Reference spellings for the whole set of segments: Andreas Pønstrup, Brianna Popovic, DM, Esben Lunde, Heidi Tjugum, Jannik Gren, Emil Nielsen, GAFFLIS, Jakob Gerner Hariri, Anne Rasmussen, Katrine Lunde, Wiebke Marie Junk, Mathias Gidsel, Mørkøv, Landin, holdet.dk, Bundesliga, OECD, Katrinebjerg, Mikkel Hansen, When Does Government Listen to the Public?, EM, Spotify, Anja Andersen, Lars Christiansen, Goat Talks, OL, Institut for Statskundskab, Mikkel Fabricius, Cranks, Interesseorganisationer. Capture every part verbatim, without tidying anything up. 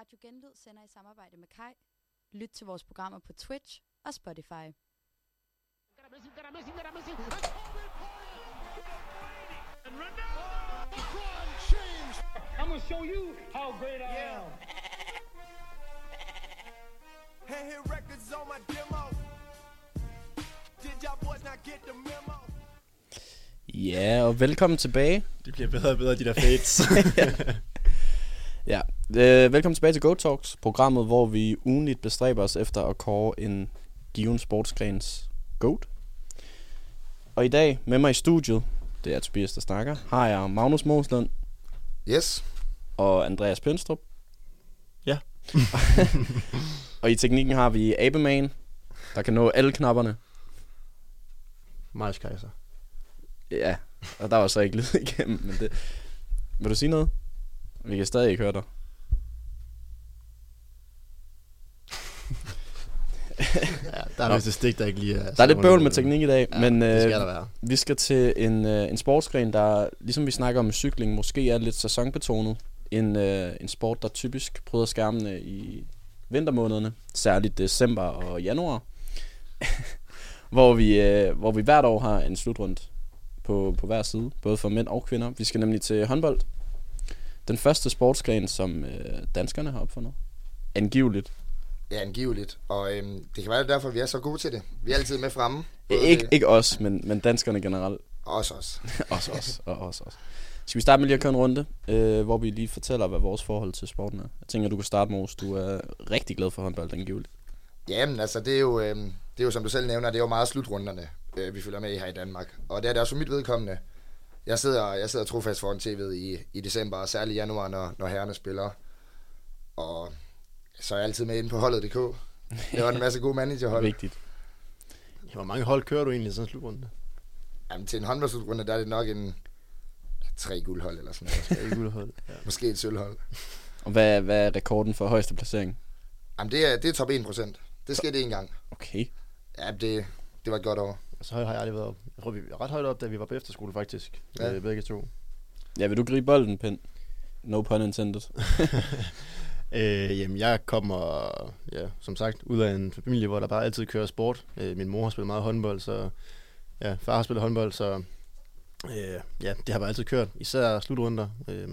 Radio Genlyd sender i samarbejde med Kai. Lyt til vores programmer på Twitch og Spotify. I'm gonna show you how great I yeah. am. Hey, hit records on my demo. Did y'all boys not get the memo? Ja, yeah, og velkommen tilbage. Det bliver bedre og bedre, de der fades. Ja, øh, velkommen tilbage til Goat Talks, programmet, hvor vi ugenligt bestræber os efter at kåre en given sportsgrens goat. Og i dag, med mig i studiet, det er Tobias, der snakker, har jeg Magnus Måsland. Yes. Og Andreas Pønstrup. Ja. Og i teknikken har vi Abeman, der kan nå alle knapperne. Majs Kaiser. Ja, og der var så ikke lyd igennem, men det... Vil du sige noget? Vi kan stadig ikke høre dig. Ja, der er vist et stik, der ikke lige er... Der er lidt bøvl med teknik i dag, ja, men øh, det skal der være. Vi skal til en, øh, en sportsgren, der, ligesom vi snakker om cykling, måske er lidt sæsonbetonet. En, øh, en sport, der typisk bryder skærmene i vintermånederne, særligt december og januar, hvor, vi, øh, hvor vi hvert år har en slutrunde på, på hver side, både for mænd og kvinder. Vi skal nemlig til håndbold. Den første sportsgren, som øh, danskerne har opfundet. Angiveligt. Ja, angiveligt. Og øhm, det kan være derfor, vi er så gode til det. Vi er altid med fremme. Ikke, ikke os, men, men danskerne generelt. Os os. os os. Og os os. Skal vi starte med lige at køre en runde, øh, hvor vi lige fortæller, hvad vores forhold til sporten er. Jeg tænker, du kan starte, Mos. Du er rigtig glad for håndbold, angiveligt. Jamen, altså, det er jo, øh, det er jo som du selv nævner, det er jo meget slutrunderne, øh, vi følger med i her i Danmark. Og det er det også for mit vedkommende. Jeg sidder, jeg sidder trofast foran tv'et i, i december, og særligt i januar, når, når herrerne spiller. Og så er jeg altid med inde på holdet punktum d k. Det var en masse gode managerhold. Vigtigt. Hvor mange hold kører du egentlig i sådan en slutrunde? Jamen til en håndboldslutrunde, der er det nok en tre guldhold eller sådan noget. Tre guldhold, ja. Måske et sølvhold. Og hvad, hvad er rekorden for højeste placering? Jamen det er, det er top en procent. Det skete en gang. Okay. Ja, det, det var et godt år. Så højt har jeg aldrig været op. Jeg tror, vi var ret højt op, da vi var på efterskole, faktisk. Ja. Begge to. Ja, vil du gribe bolden, Pind? No pun intended. øh, jamen, jeg kommer, ja, som sagt, ud af en familie, hvor der bare altid kører sport. Øh, min mor har spillet meget håndbold, så... Ja, far har spillet håndbold, så... Øh, ja, det har bare altid kørt. Især slutrunder. Øh,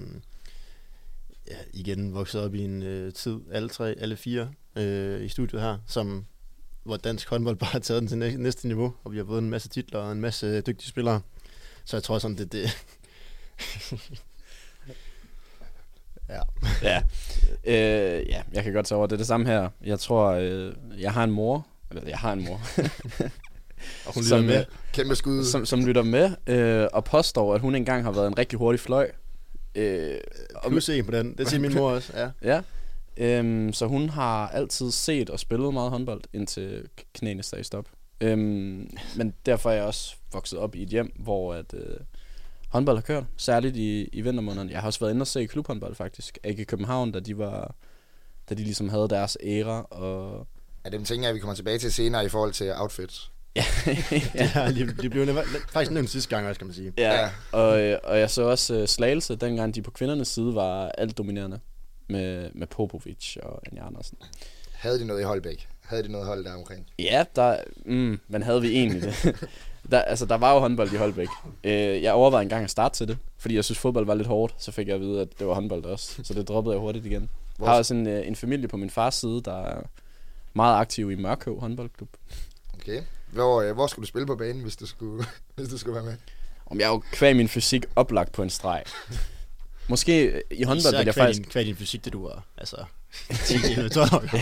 ja, igen vokset op i en øh, tid, alle tre, alle fire, øh, i studiet her, som... hvor dansk håndbold bare har taget den til næste niveau, og vi har fået en masse titler og en masse dygtige spillere. Så jeg tror sådan, det er det. Ja. Ja. Øh, ja, jeg kan godt tage over. Det er det samme her. Jeg tror, øh, jeg har en mor. Eller, jeg har en mor. Og hun lytter som, med. Kæmpe skud. Som, som lytter med, øh, og påstår, at hun engang har været en rigtig hurtig fløj. Øh, og vi ser på den. Det siger min mor også, ja. Ja. Um, så hun har altid set og spillet meget håndbold, indtil knæene sagde stop. Um, men derfor er jeg også vokset op i et hjem, hvor at, uh, håndbold har kørt, særligt i, i vintermånederne. Jeg har også været inde og se klubhåndbold, faktisk. A K København, da de, var, da de ligesom havde deres æra. Og... Ja, dem tænker jeg, vi kommer tilbage til senere i forhold til outfits. Ja, ja. De, de blev nev- faktisk nævnt sidste gang, skal man sige. Ja, og, og jeg så også uh, Slagelse, dengang de på kvindernes side var alt dominerende. Med, med Popovic og Anja Andersen. Havde de noget i Holbæk? Havde de noget hold der omkring? Ja, der, mm, men havde vi egentlig det? der, altså, der var jo håndbold i Holbæk. Øh, jeg overvejede engang at starte til det, fordi jeg synes fodbold var lidt hårdt, så fik jeg at vide, at det var håndbold også. Så det droppede jeg hurtigt igen. Jeg har også en, en familie på min fars side, der er meget aktiv i Mørkøv håndboldklub. Okay. Hvor, hvor skulle du spille på banen, hvis du skulle, hvis du skulle være med? Om jeg er jo kvæg min fysik oplagt på en streg. Måske i håndbold vil jeg faktisk... Især din fysik, det du var, altså...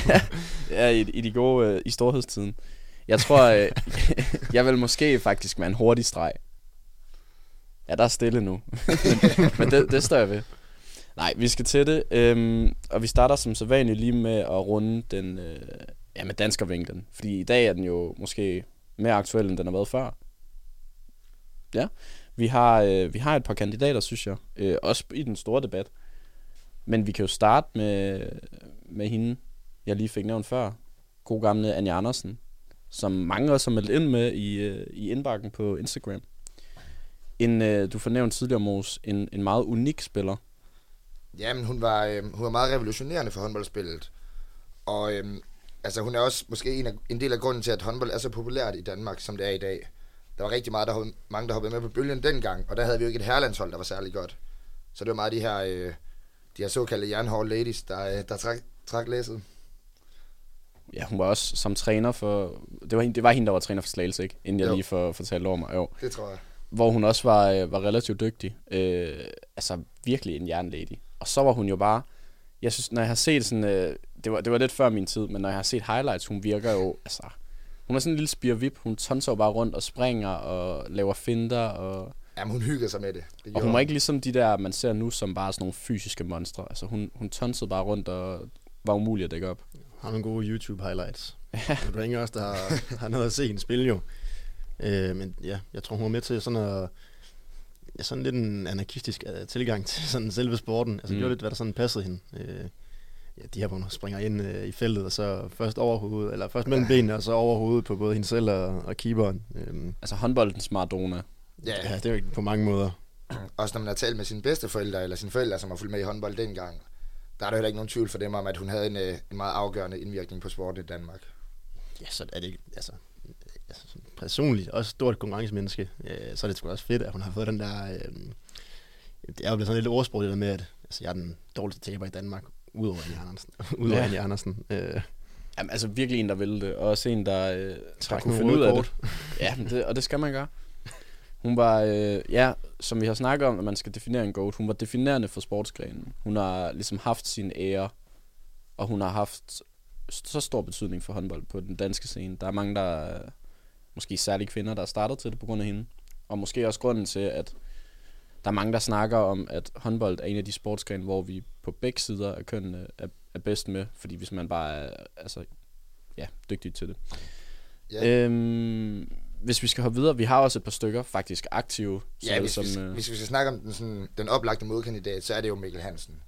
ja, ja i, i de gode... Øh, i storhedstiden. Jeg tror, øh, jeg vil måske faktisk med en hurtig streg. Ja, der er stille nu. men men det, det står jeg ved. Nej, vi skal til det. Øhm, og vi starter som sædvanligt lige med at runde den... Øh, ja, med danskervinklen. Fordi i dag er den jo måske mere aktuel, end den har været før. Ja. Vi har, øh, vi har et par kandidater, synes jeg. Øh, også i den store debat. Men vi kan jo starte med, med hende, jeg lige fik nævnt før. God gamle Anja Andersen. Som mange også har meldt ind med i, øh, i indbakken på Instagram. En, øh, du fornævnte tidligere, Mos, en, en meget unik spiller. Jamen, hun var, øh, hun var meget revolutionerende for håndboldspillet. Og øh, altså, hun er også måske en, af, en del af grunden til, at håndbold er så populært i Danmark, som det er i dag. Der var rigtig meget, der hoppede, mange, der hoppede med på bølgen dengang, og der havde vi jo ikke et herrelandshold, der var særlig godt. Så det var meget de her, øh, de her såkaldte jernhårde ladies, der, øh, der trak, trak læset. Ja, hun var også som træner for... Det var hende, det var hende der var træner for Slagelse, ikke? Inden jeg jo. lige for, fortalte over mig. Jo. Det tror jeg. Hvor hun også var, var relativt dygtig. Øh, altså, virkelig en jernlady. Og så var hun jo bare... Jeg synes, når jeg har set sådan... Øh, det, var, det var lidt før min tid, men når jeg har set highlights, hun virker jo... Altså, hun er sådan en lille spirvip. Hun tonser bare rundt og springer og laver finter og... Jamen, hun hygger sig med det. det og hun var ikke ligesom de der, man ser nu, som bare sådan nogle fysiske monstre. Altså, hun, hun tonsede bare rundt og var umulig at dække op. Har nogle gode YouTube-highlights. Ja. Du er ingen også, der har, har noget at se hende spille jo. Øh, men ja, jeg tror, hun var med til sådan, at, ja, sådan lidt en anarkistisk uh, tilgang til sådan selve sporten. Altså, mm. det var lidt, hvad der sådan passede hende. Øh, ja, de her, hvor hun springer ind øh, i feltet, og så først over hovedet, eller først mellem benene, og så over hovedet på både hende selv og, og keeperen. Øh. Altså håndboldens Maradona. Ja, ja, det er jo på mange måder. Også når man har talt med sine bedsteforældre, eller sine forældre, som har fulgt med i håndbold dengang, der er der heller ikke nogen tvivl for dem om, at hun havde en, en meget afgørende indvirkning på sporten i Danmark. Ja, så er det ikke, altså, altså personligt, også stort konkurrencemenneske, øh, så er det sgu også fedt, at hun har fået den der, øh, det er jo blevet sådan lidt ordsprog, det der med, at altså, jeg er den dårligste taber i Danmark, udover Anja Andersen. udover Anja Andersen. Øh. Jamen, altså virkelig en, der ville det, og også en, der, øh, der kunne finde ud af det. Ja, det, og det skal man gøre. Hun var, øh, ja, som vi har snakket om, at man skal definere en goat. Hun var definerende for sportsgrenen. Hun har ligesom haft sin ære, og hun har haft så stor betydning for håndbold på den danske scene. Der er mange, der, måske særligt kvinder, der er startet til det på grund af hende. Og måske også grunden til, at der er mange, der snakker om, at håndbold er en af de sportsgrene, hvor vi på begge sider af kønnene er, er bedst med. Fordi hvis man bare er, altså, ja, dygtig til det. Yeah. Øhm, Hvis vi skal hoppe videre, vi har også et par stykker faktisk aktive. Ja, hvis, som, vi, øh... hvis vi skal snakke om den, sådan, den oplagte modkandidat, så er det jo Mikkel Hansen,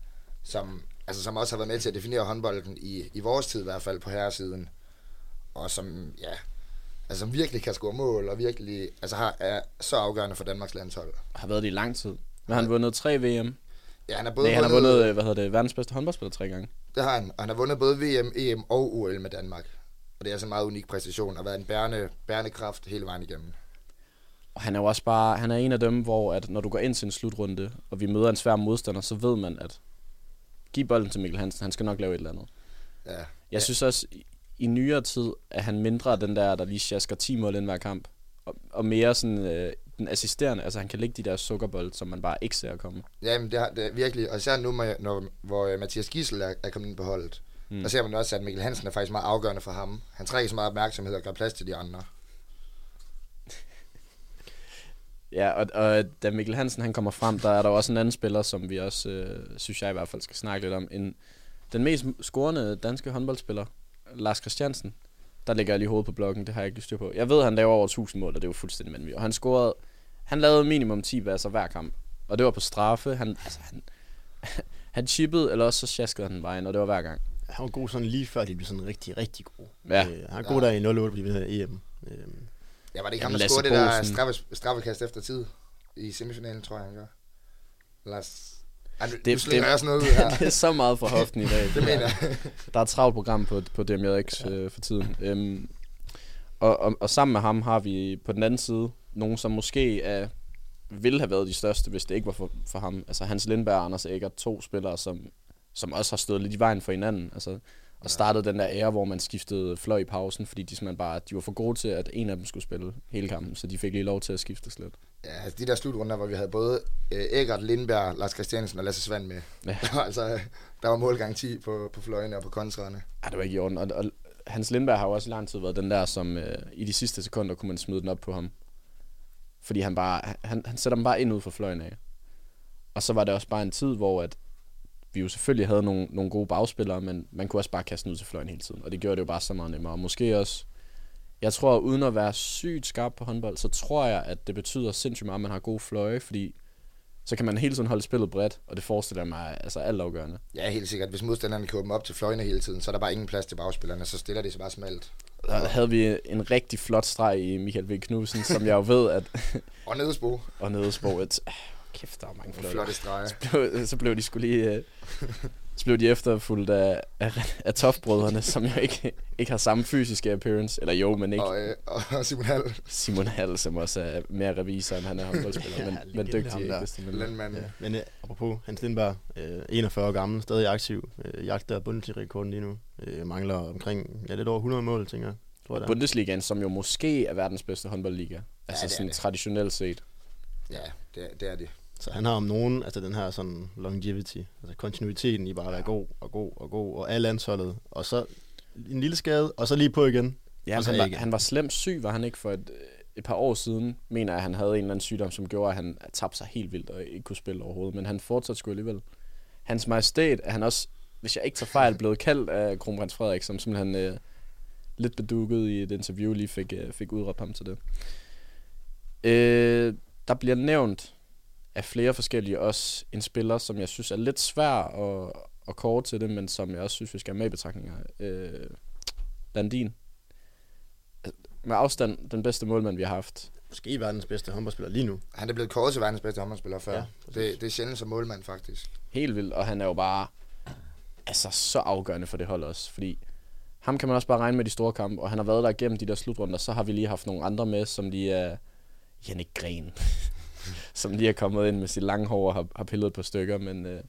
som, altså, som også har været med til at definere håndbolden i, i vores tid i hvert fald på herresiden, og som, ja, altså, som virkelig kan score mål, og virkelig altså, har, er så afgørende for Danmarks landshold. Har været det i lang tid. Men han har vundet tre V M. Ja, han har både Nej, han har vundet, vundet hvad hedder det, verdens bedste håndboldspiller tre gange. Det har han, og han har vundet både V M, E M og O L med Danmark. Og det er altså en meget unik præstation, og har været en bærende, bærende kraft hele vejen igennem. Og han er jo også bare, han er en af dem, hvor at når du går ind til en slutrunde, og vi møder en svær modstander, så ved man, at giv bolden til Mikkel Hansen, han skal nok lave et eller andet. Ja. Jeg ja. synes også, i, i nyere tid, at han mindre den der, der lige sjasker ti mål ind hver kamp, og, og mere sådan øh, den assisterende, altså han kan ligge de der sukkerbold, som man bare ikke ser komme. Jamen det har det er virkelig, og især nu, når, hvor Mathias Gidsel er, er kommet ind på holdet. Mm. Og ser man også, at Mikkel Hansen er faktisk meget afgørende for ham. Han trækker så meget opmærksomhed og gør plads til de andre. Ja, og, og da Mikkel Hansen han kommer frem, der er der også en anden spiller, som vi også, øh, synes jeg i hvert fald, skal snakke lidt om. En, den mest scorende danske håndboldspiller, Lars Christiansen, der ligger jeg lige hovedet på blokken, det har jeg ikke styr på. Jeg ved, han laver over tusind mål, og det er jo fuldstændig vanvittigt. Og han scorede, han lavede minimum ti baser hver kamp, og det var på straffe. Han, altså, han, han chippede, eller også så sjaskede han vejen, og det var hver gang. Han var god sådan lige før, de blev sådan rigtig, rigtig gode. Ja. Øh, han var god ja. der i nul otte, fordi vi havde E M. Øh, ja, var det ikke ham, der scorede det der straffe, straffekast efter tid i semifinalen, tror jeg, han gør. Lars... Ej, nu, det, nu det, jeg noget, det, det er så meget fra hoften i dag. Det mener jeg. Der er et travlt program på, på D M J X ja. øh, for tiden. Øhm, og, og, og sammen med ham har vi på den anden side nogen, som måske er, ville have været de største, hvis det ikke var for, for ham. Altså Hans Lindberg og Anders Eggert, to spillere, som... som også har stået lidt i vejen for hinanden, altså, og startede den der ære, hvor man skiftede fløj i pausen, fordi de simpelthen bare, de var for gode til, at en af dem skulle spille hele kampen, så de fik lige lov til at skiftes lidt. Ja, altså de der slutrunder, hvor vi havde både øh, Eggert, Lindberg, Lars Christiansen og Lasse Svand med. Ja. Der var altså, der var målgang ti på, på fløjene og på kontrerne. Ja, det var ikke i orden, og, og Hans Lindberg har jo også i lang tid været den der, som øh, i de sidste sekunder kunne man smide den op på ham, fordi han bare, han, han sætter dem bare ind ud for fløjen af. Og så var det også bare en tid, hvor at vi jo selvfølgelig havde nogle, nogle gode bagspillere, men man kunne også bare kaste den ud til fløjen hele tiden, og det gjorde det jo bare så meget nemmere. Og måske også, jeg tror, uden at være sygt skarp på håndbold, så tror jeg, at det betyder sindssygt meget, at man har gode fløje, fordi så kan man hele tiden holde spillet bredt, og det forestiller mig altså altafgørende. Ja, helt sikkert. Hvis modstanderne kan åbne op til fløjene hele tiden, så er der bare ingen plads til bagspillerne, så stiller det sig bare smalt. Der havde vi en rigtig flot streg i Michael V. Knudsen, som jeg jo ved, at... og Nedesbo. og Nedesbo, et... Kæft, der er mange flotte, flotte streger. Så blev, så blev de skulle lige... Øh, så blev de efterfulgt af, af, af Toff-brødrene, som jo ikke, ikke har samme fysiske appearance. Eller jo, men ikke. Og, øh, og Simon Hall. Simon Hall, som også er mere reviser, end han er håndboldspiller. Ja, men, men dygtig. Landmand. Ja. Men øh, apropos Hans Lindberg, øh, enogfyrre år gammel, stadig aktiv. Øh, jagter Bundesliga-rekorden lige nu. Øh, mangler omkring ja, lidt over hundrede mål, tænker jeg. jeg Bundesligaen, som jo måske er verdens bedste håndboldliga. Altså ja, sådan det. Traditionelt set. Ja, det er det. Er det. Så han har om nogen, altså den her sådan longevity, altså kontinuiteten i bare at være ja. god og god og god, og alle landsholdet, og så en lille skade, og så lige på igen. Ja, han var, han var slemt syg, var han ikke for et, et par år siden, mener jeg, han havde en eller anden sygdom, som gjorde, at han tabte sig helt vildt og ikke kunne spille overhovedet, men han fortsatte sgu alligevel. Hans Majestæt er han også, hvis jeg ikke tager fejl, blevet kaldt af kronprins Frederik, som simpelthen øh, lidt bedukket i et interview lige fik, øh, fik udråbt ham til det. Øh, der bliver nævnt af flere forskellige også en spiller, som jeg synes er lidt svær at, at kåre til det, men som jeg også synes, vi skal have med i betragtninger. Øh, Landin. Med afstand den bedste målmand, vi har haft. Måske verdens bedste håndboldspiller lige nu. Han er blevet kåret til verdens bedste håndboldspiller før. Ja, det, det er sjældent som målmand, faktisk. Helt vildt, og han er jo bare altså så afgørende for det hold også, fordi ham kan man også bare regne med de store kampe, og han har været der igennem de der slutrunder, så har vi lige haft nogle andre med, som lige er uh, Jannik Gren. som lige er kommet ind med sit lange hår og har, har pillet på stykker, men, øh,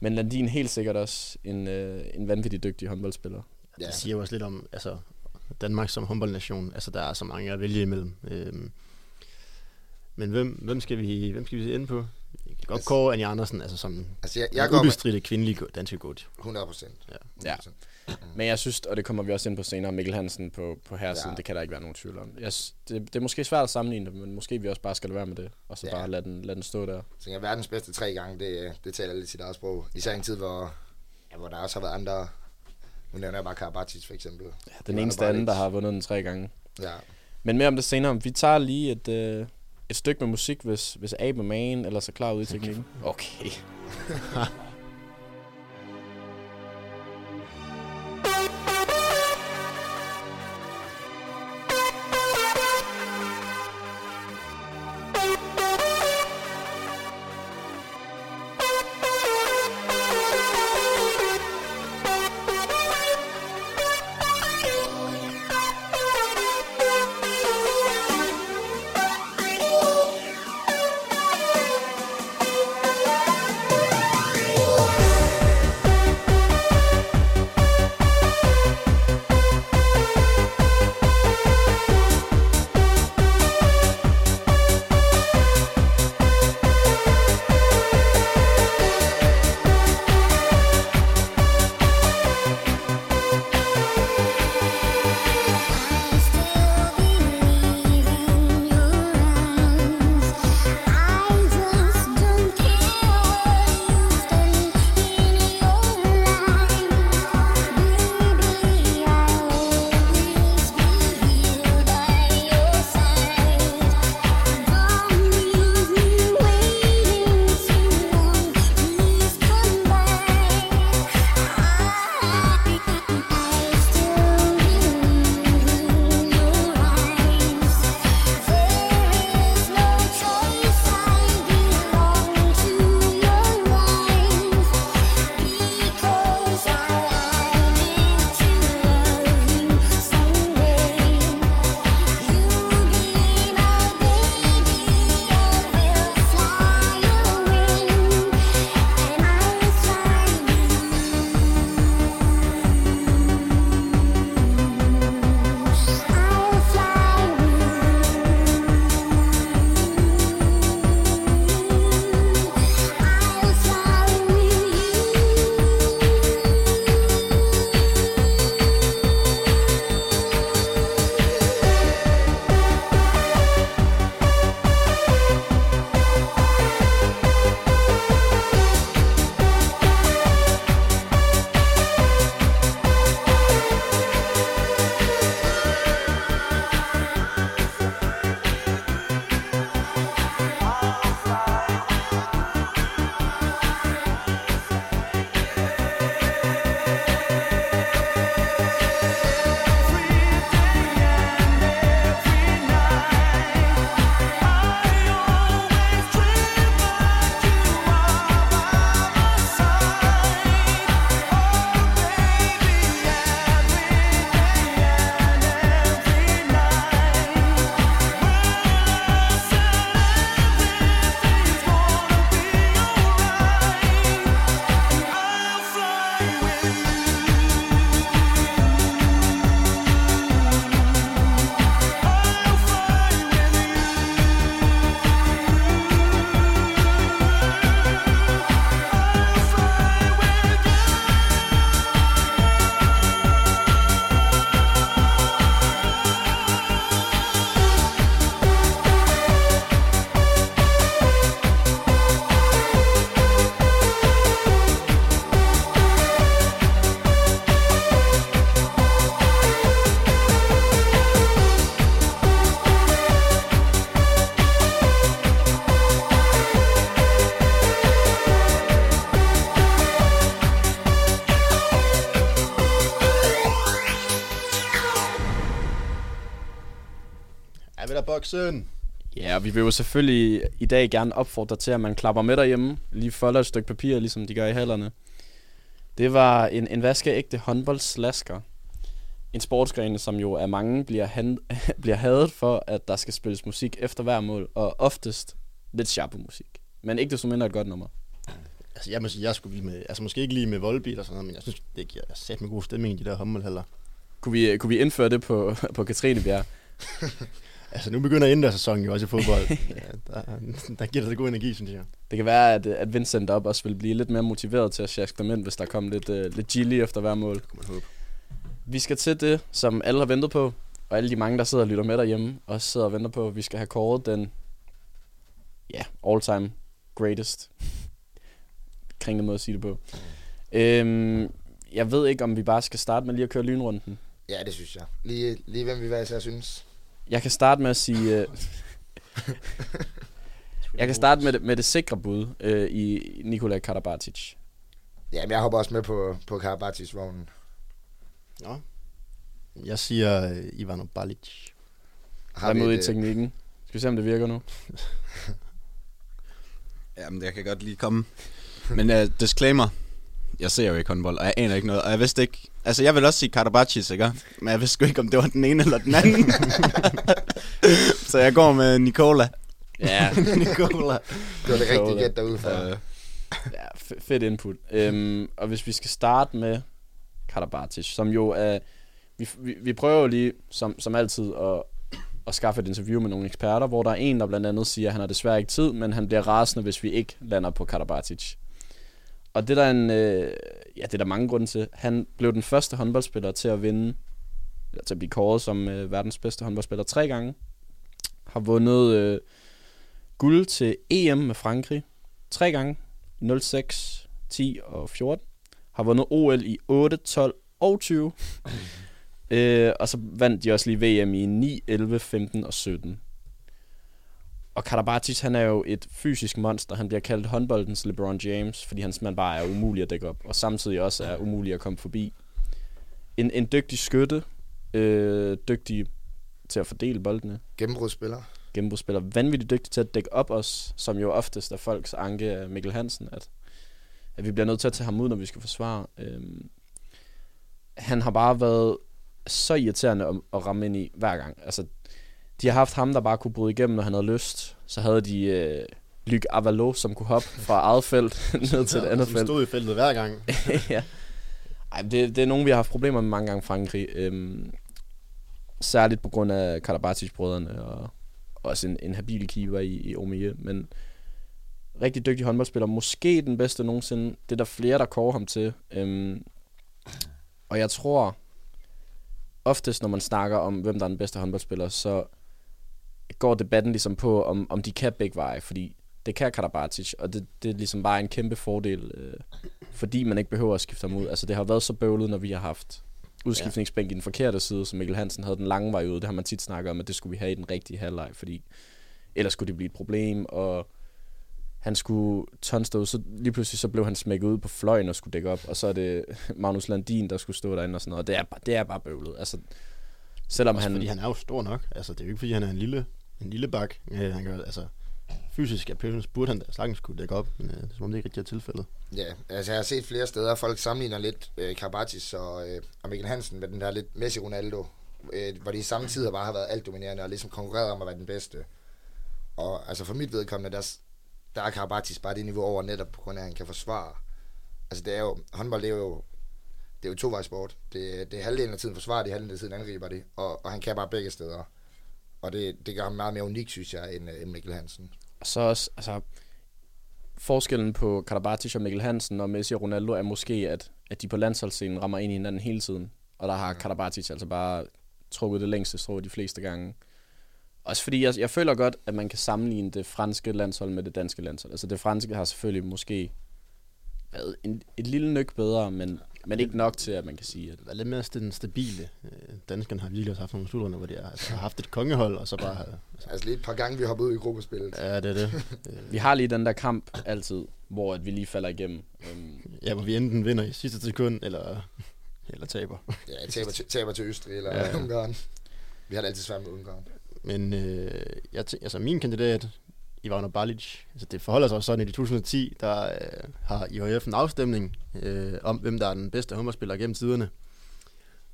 men Landin helt sikkert også en, øh, en vanvittig dygtig håndboldspiller. Ja. Det siger jo også lidt om altså, Danmark som håndboldnation, altså der er så mange at vælge imellem. Øhm. Men hvem, hvem skal vi hvem skal vi se inde på? Jeg kan godt altså, kåre Anja Andersen, altså som altså jeg, jeg en ubestridte kvindelig danske coach. hundrede procent. Ja. Ja. Men jeg synes, og det kommer vi også ind på senere, Mikkel Hansen på, på herresiden, ja. Det kan der ikke være nogen tvivl om. Jeg, det, det er måske svært at sammenligne det, men måske vi også bare skal lade være med det, og så ja. bare lade den, lade den stå der. Så jeg verdens bedste tre gange, det, det taler lidt sit eget sprog. Især i en tid, hvor, ja, hvor der også har været andre, nu nævner jeg bare Karabatić for eksempel. Ja, den eneste anden, der har vundet den tre gange. Ja. Men mere om det senere. Vi tager lige et... Øh, Et stykke med musik, hvis, hvis Abe Man eller så klar ud i teknikken. Okay. boksen. Ja, vi vil jo selvfølgelig i dag gerne opfordre til, at man klapper med derhjemme. Lige folder et stykke papir, ligesom de gør i hallerne. Det var en, en vaskeægte håndboldslasker. En sportsgren, som jo af mange bliver, hand, bliver hadet for, at der skal spilles musik efter hver mål. Og oftest lidt sharp musik. Men ikke desto mindre et godt nummer. Altså, jeg må sige, jeg skulle blive med, altså måske ikke lige med voldbil og sådan noget, men jeg synes, det giver sat med god stemning i de der håndboldhaller. Kunne vi, kunne vi indføre det på, på Katrinebjerg? Altså, nu begynder indendørssæsonen jo også i fodbold. Ja, der, der giver det god energi, synes jeg. Det kan være, at, at Vincent op også vil blive lidt mere motiveret til at sjaske dem ind, hvis der kommer lidt, uh, lidt gilly efter hver mål. Det kunne man håbe. Vi skal til det, som alle har ventet på, og alle de mange, der sidder og lytter med derhjemme, også sidder og venter på. Vi skal have kåret den, ja, all-time greatest. Kringlet måde at sige det på. Mm. Øhm, jeg ved ikke, om vi bare skal starte med lige at køre lynrunden. Ja, det synes jeg. Lige, lige hvem vi hver især synes. Jeg kan starte med at sige... jeg kan starte med det, med det sikre bud øh, i Nikolaj Karabatić. Jamen, jeg hopper også med på, på Karabatić-vognen. Nå. Jeg siger øh, Ivano Balić. Hvad med i teknikken? Skal vi se, om det virker nu? Jamen, jeg kan godt lige komme... Men uh, disclaimer, jeg ser jo ikke håndbold, og jeg aner ikke noget, og jeg vidste ikke... Altså, jeg vil også sige Karabatić, ikke? Men jeg vidste ikke, om det var den ene eller den anden. Så jeg går med Nicola. Ja, Nicola. Det var det rigtige gæt derude for. Uh, ja, f- fedt input. Um, og hvis vi skal starte med Karabatić, som jo er... Vi, vi, vi prøver jo lige, som, som altid, at, at skaffe et interview med nogle eksperter, hvor der er en, der blandt andet siger, at han har desværre ikke tid, men han bliver rasende, hvis vi ikke lander på Karabatić. Og det er der en, øh, ja, det er der mange grunde til. Han blev den første håndboldspiller til at vinde, eller til at blive kåret som øh, verdens bedste håndboldspiller tre gange. Har vundet øh, guld til E M med Frankrig tre gange, nul seks, ti og fjorten. Har vundet O L i otte, tolv og tyve. øh, og så vandt de også lige V M i ni, elleve, femten og sytten. Og Karabatić, han er jo et fysisk monster. Han bliver kaldt håndboldens LeBron James, fordi hans mand bare er umulig at dække op, og samtidig også er umulig at komme forbi. En, en dygtig skytte, øh, dygtig til at fordele boldene. Gennembrudsspiller. Gennembrudsspiller. Vanvittigt dygtig til at dække op os, som jo oftest er folks anke af Mikkel Hansen, at, at vi bliver nødt til at tage ham ud, når vi skal forsvare. Øh, han har bare været så irriterende at, at ramme ind i hver gang. Altså, de har haft ham, der bare kunne bryde igennem, når han havde lyst. Så havde de øh, Luc Avalo, som kunne hoppe fra eget felt ned til ja, et andet felt. Han stod i feltet hver gang. Ja. Ej, det, det er nogen, vi har haft problemer med mange gange i Frankrig. Øhm, særligt på grund af Karabatić-brødrene og også en, en habil keeper i, i Omie. Men rigtig dygtig håndboldspiller. Måske den bedste nogensinde. Det er der flere, der kårer ham til. Øhm, og jeg tror, oftest når man snakker om, hvem der er den bedste håndboldspiller, så... går debatten ligesom på, om, om de kan begge veje, fordi det kan Karabatić, og det, det er ligesom bare en kæmpe fordel, øh, fordi man ikke behøver at skifte ham ud. Altså, det har været så bøvlet, når vi har haft udskiftningsbænk i den forkerte side, så Mikkel Hansen havde den lange vej ud. Det har man tit snakket om, at det skulle vi have i den rigtige halvleg, fordi ellers skulle det blive et problem, og han skulle tonstå, så lige pludselig så blev han smækket ud på fløjen og skulle dække op, og så er det Magnus Landin, der skulle stå derinde og sådan noget, og det er, det er bare bøvlet. Altså, selvom han... fordi han er jo stor nok, altså det er jo ikke fordi han er en lille... En lille bak, ja, han gør, altså fysisk, jeg ja, burde han da sagtens kunne dække op, men øh, det er som om det ikke rigtig er tilfældet. Ja, altså jeg har set flere steder, folk sammenligner lidt øh, Karabatić og, øh, og Mikkel Hansen med den der lidt Messi-Ronaldo, øh, hvor de i samme tider bare har været altdominerende og ligesom konkurreret om at være den bedste. Og altså for mit vedkommende, der, der er Karabatić bare det niveau over netop på grund af, at han kan forsvare. Altså det er jo, håndbold det er jo, det er jo tovejssport. Det, det er halvdelen af tiden forsvarer de, halvdelen af tiden angriber de, og, og han kan bare begge steder. Og det, det gør ham meget mere unik, synes jeg, end, end Mikkel Hansen. Og så også, altså, forskellen på Karabatić og Mikkel Hansen og Messi og Ronaldo er måske, at, at de på landsholdsscenen rammer ind i hinanden hele tiden. Og der har ja. Karabatić altså bare trukket det længste strå de fleste gange. Også fordi, jeg, jeg føler godt, at man kan sammenligne det franske landshold med det danske landshold. Altså det franske har selvfølgelig måske været en, et lille nøk bedre, men... men ikke nok til, at man kan sige, at... det er lidt mere den stabile. Danskerne har virkelig også haft nogle slutrunde, hvor de har, altså, har haft et kongehold, og så bare... Altså, altså lige et par gange, vi har hoppet ud i gruppespillet. Ja, det er det. Vi har lige den der kamp altid, hvor at vi lige falder igennem. Ja, hvor vi enten vinder i sidste sekund, eller, eller taber. Ja, taber, taber til Østrig eller ja, ja. Ungarn. Vi har det altid svært med Ungarn. Men øh, jeg tæ- altså min kandidat, Ivano Balić, altså det forholder sig også sådan, i to tusind og ti, der øh, har I H F en afstemning øh, om, hvem der er den bedste håndboldspiller gennem tiderne.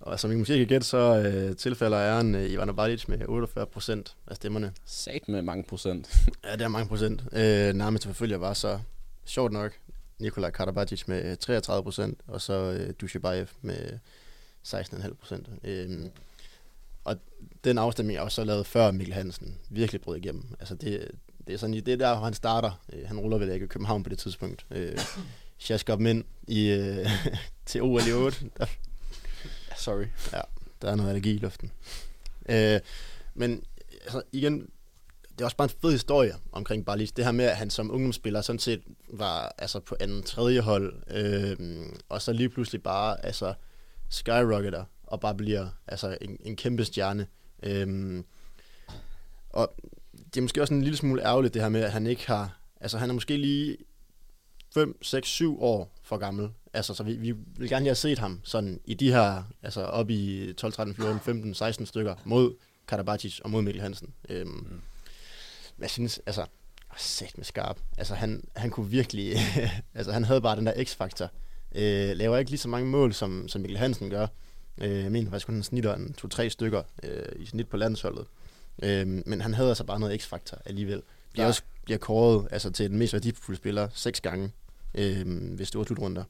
Og som I måske ikke gætte, så øh, tilfælder æren øh, Ivano Balić med otteogfyrre procent af stemmerne. Sat med mange procent. Ja, det er mange procent. Øh, nærmest forfølger var så, sjovt nok, Nikolaj Karabatić med treogtredive procent, og så øh, Dujshebaev med seksten komma fem procent. Øh, og den afstemning er også så lavet før Mikkel Hansen virkelig brød igennem. Altså det, det er sådan, det er der, hvor han starter. Øh, han ruller vel ikke i København på det tidspunkt. Øh, Sjaskop Mind i, øh, til O L i otte. Der, sorry. Ja, der er noget energi i luften. Øh, men altså, igen, det er også bare en fed historie omkring Balić. Det her med, at han som ungdomsspiller sådan set var altså, på anden tredje hold, øh, og så lige pludselig bare altså, skyrocketer og bare bliver altså, en, en kæmpe stjerne. Øh, og det er måske også en lille smule ærgerligt, det her med, at han ikke har... Altså, han er måske lige fem, seks, syv år for gammel. Altså, så vi, vi vil gerne lige have set ham sådan i de her, altså op i tolv, tretten, fjorten, femten, seksten stykker mod Karabatić og mod Mikkel Hansen. Øhm, mm. Jeg synes, altså, sæt med skarp. Altså, han, han kunne virkelig, altså, han havde bare den der x-faktor. Øh, laver ikke lige så mange mål, som, som Mikkel Hansen gør. Øh, jeg mener faktisk kun, han snitter en to-tre stykker øh, i snit på landsholdet. Øh, men han havde altså bare noget x-faktor alligevel. Bliver ja. også bliver kåret altså, til den mest værdifulde spiller seks gange øh, ved store slutrunder.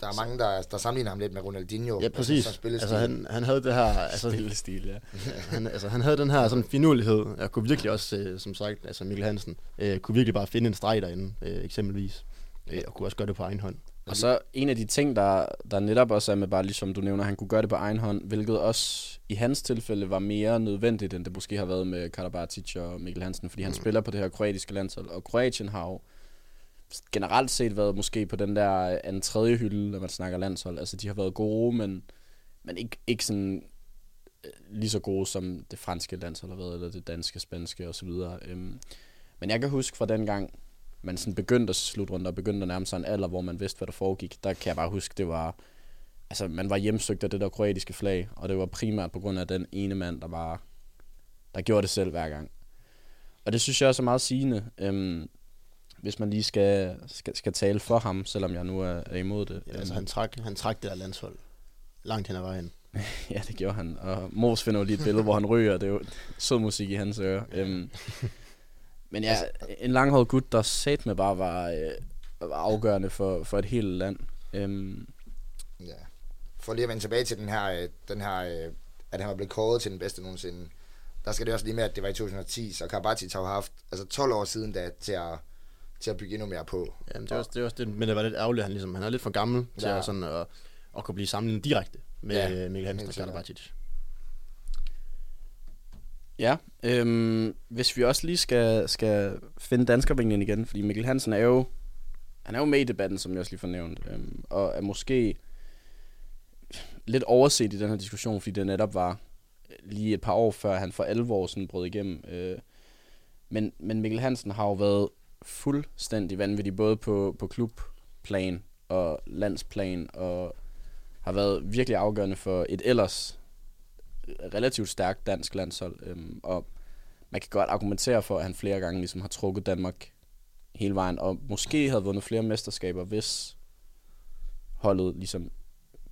Der er mange, der, der sammenligner ham lidt med Ronaldinho. Ja, præcis. Altså, altså, han, han havde det her... Altså, spillestil, ja. han, altså, han havde den her sådan finurlighed. Jeg kunne virkelig også, øh, som sagt, altså Mikkel Hansen, øh, kunne virkelig bare finde en streg derinde, øh, eksempelvis. Øh, og kunne også gøre det på egen hånd. Og så en af de ting, der, der netop også er med, bare ligesom du nævner, han kunne gøre det på egen hånd, hvilket også i hans tilfælde var mere nødvendigt, end det måske har været med Karabatić og Mikkel Hansen, fordi han mm. spiller på det her kroatiske landshold, og Kroatien har jo generelt set været måske på den der en tredje hylde, når man snakker landshold. Altså, de har været gode, men, men ikke, ikke sådan lige så gode, som det franske landshold har været, eller det danske, spanske osv. Øhm, men jeg kan huske fra dengang, man sådan begyndte at slutrunde, og begyndte at nærme sig en alder, hvor man vidste, hvad der foregik. Der kan jeg bare huske, det var, altså, man var hjemsøgt af det der kroatiske flag, og det var primært på grund af den ene mand, der var, der gjorde det selv hver gang. Og det synes jeg også er meget sigende. Øhm, hvis man lige skal, skal, skal tale for ham, selvom jeg nu er, er imod det. Ja, altså, han, trak, han trak det der landshold langt hen ad vejen. Ja, det gjorde han. Og Mors finder jo lige et billede, hvor han ryger. Det er jo sød musik i hans ører. Øhm, men ja, en langhåret gut, der satme bare var, øh, var afgørende for, for et helt land. Øhm. Ja. For lige at vende tilbage til den her, den her, at han var blevet kåret til den bedste nogensinde. Der skal det også lige med, at det var i to tusind og ti, så Karabatić har haft altså tolv år siden da til at til at bygge endnu mere på. Ja, men det er også det, er også det men det var lidt ærgerligt, han ligesom han er lidt for gammel ja. til at sådan at, at kunne blive sammenlignet direkte med ja, Mikkel Hansen og Karabatić. Ja, øhm, hvis vi også lige skal skal finde danskervinklen igen, fordi Mikkel Hansen er jo han er jo med i debatten, som jeg også lige fornævnte, øhm, og er måske lidt overset i den her diskussion, fordi det netop var lige et par år før han for alvor sådan brød igennem. Øh, men men Mikkel Hansen har jo været fuldstændig vanvittig, både på, på klubplan og landsplan, og har været virkelig afgørende for et ellers relativt stærkt dansk landshold. Øhm, og man kan godt argumentere for, at han flere gange ligesom har trukket Danmark hele vejen, og måske havde vundet flere mesterskaber, hvis holdet ligesom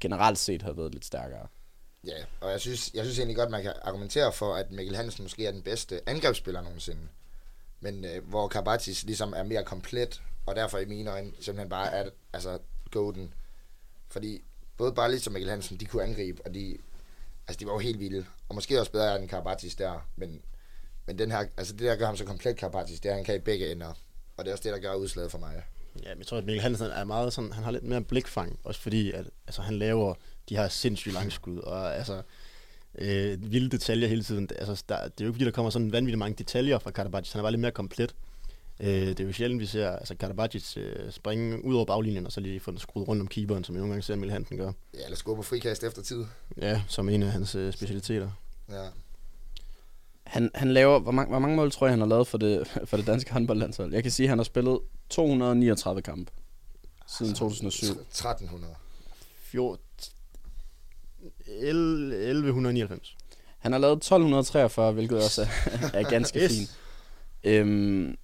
generelt set havde været lidt stærkere. Ja, og jeg synes, jeg synes egentlig godt, man kan argumentere for, at Mikkel Hansen måske er den bedste angrebsspiller nogensinde. Men øh, hvor Karabatić ligesom er mere komplet, og derfor i mine øjne simpelthen bare er altså golden. Fordi både Balić og Mikkel Hansen, de kunne angribe, og de, altså, de var jo helt vilde. Og måske også bedre end Karabatić der, men, men den her, altså, det der gør ham så komplet, Karabatić, det er, han kan i begge ender. Og det er også det, der gør udslaget for mig. Ja, men jeg tror, at Mikkel Hansen er meget sådan, han har lidt mere blikfang, også fordi at, altså, han laver de her sindssyge langskud, og altså... Øh, vilde detaljer hele tiden. Altså, der, det er jo ikke fordi, der kommer sådan vanvittigt mange detaljer fra Karabatić. Han er bare lidt mere komplet. Øh, det er jo sjældent, vi ser altså, Karabatić øh, springe ud over baglinjen, og så lige få den skruet rundt om keeperen, som vi nogle gange ser Mikkel Hansen gør. Ja, eller skubbe på frikast efter tid. Ja, som en af hans øh, specialiteter. Ja. Han, han laver, hvor mange, hvor mange mål tror jeg, han har lavet for det, for det danske håndboldlandshold? Jeg kan sige, at han har spillet to hundrede og niogtredive kampe siden altså, to tusind og syv. tretten hundrede. fjorten. elleve nioghalvfems. Han har lavet tolv treogfyrre, hvilket også er, er ganske yes. fint. Øhm,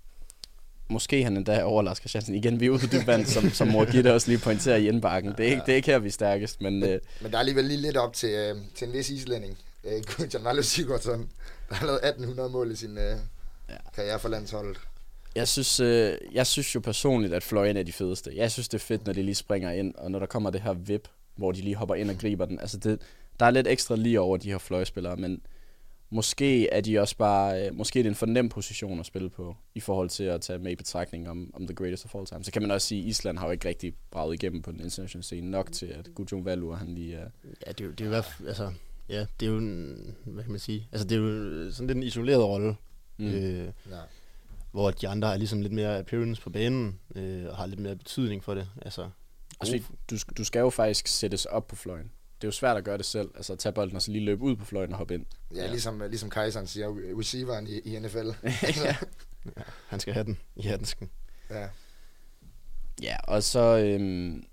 måske han endda over Lars Christiansen. Igen, vi er ude på dybband, som, som Morgitte også lige pointerer i indbakken. Det er ikke, det er ikke her, vi er stærkest. Men, men, øh, men der er alligevel lige lidt op til, øh, til en vis islænding. Øh, Gunjan Malo Sigurdsson, der har lavet atten hundrede mål i sin øh, ja. karriere for landsholdet. Jeg synes, øh, jeg synes jo personligt, at fløjen er de fedeste. Jeg synes, det er fedt, når de lige springer ind, og når der kommer det her vip, hvor de lige hopper ind og griber den. Altså det, der er lidt ekstra lige over de her fløjspillere, men måske er de også bare, øh, måske er det en for nem position at spille på, i forhold til at tage med i betragtning om, om the greatest of all time. Så kan man også sige, at Island har jo ikke rigtig braget igennem på den internationale scene nok til, at Gudjon Valur, han lige er... Øh, ja, det er jo, det er jo, altså, ja, det er jo en, hvad kan man sige, altså det er jo sådan lidt en isoleret rolle. Mm. Øh, ja. Hvor de andre er ligesom lidt mere appearance på banen, øh, og har lidt mere betydning for det. Altså, altså du, du skal jo faktisk sættes op på fløjen. Det er jo svært at gøre det selv, altså at tage bolden og så lige løbe ud på fløjen og hoppe ind. Ja, ja. Ligesom, ligesom Kajseren siger, receiveren i, i N F L. ja. Ja, han skal have den i hattensken. Ja. Ja, og så... Øhm,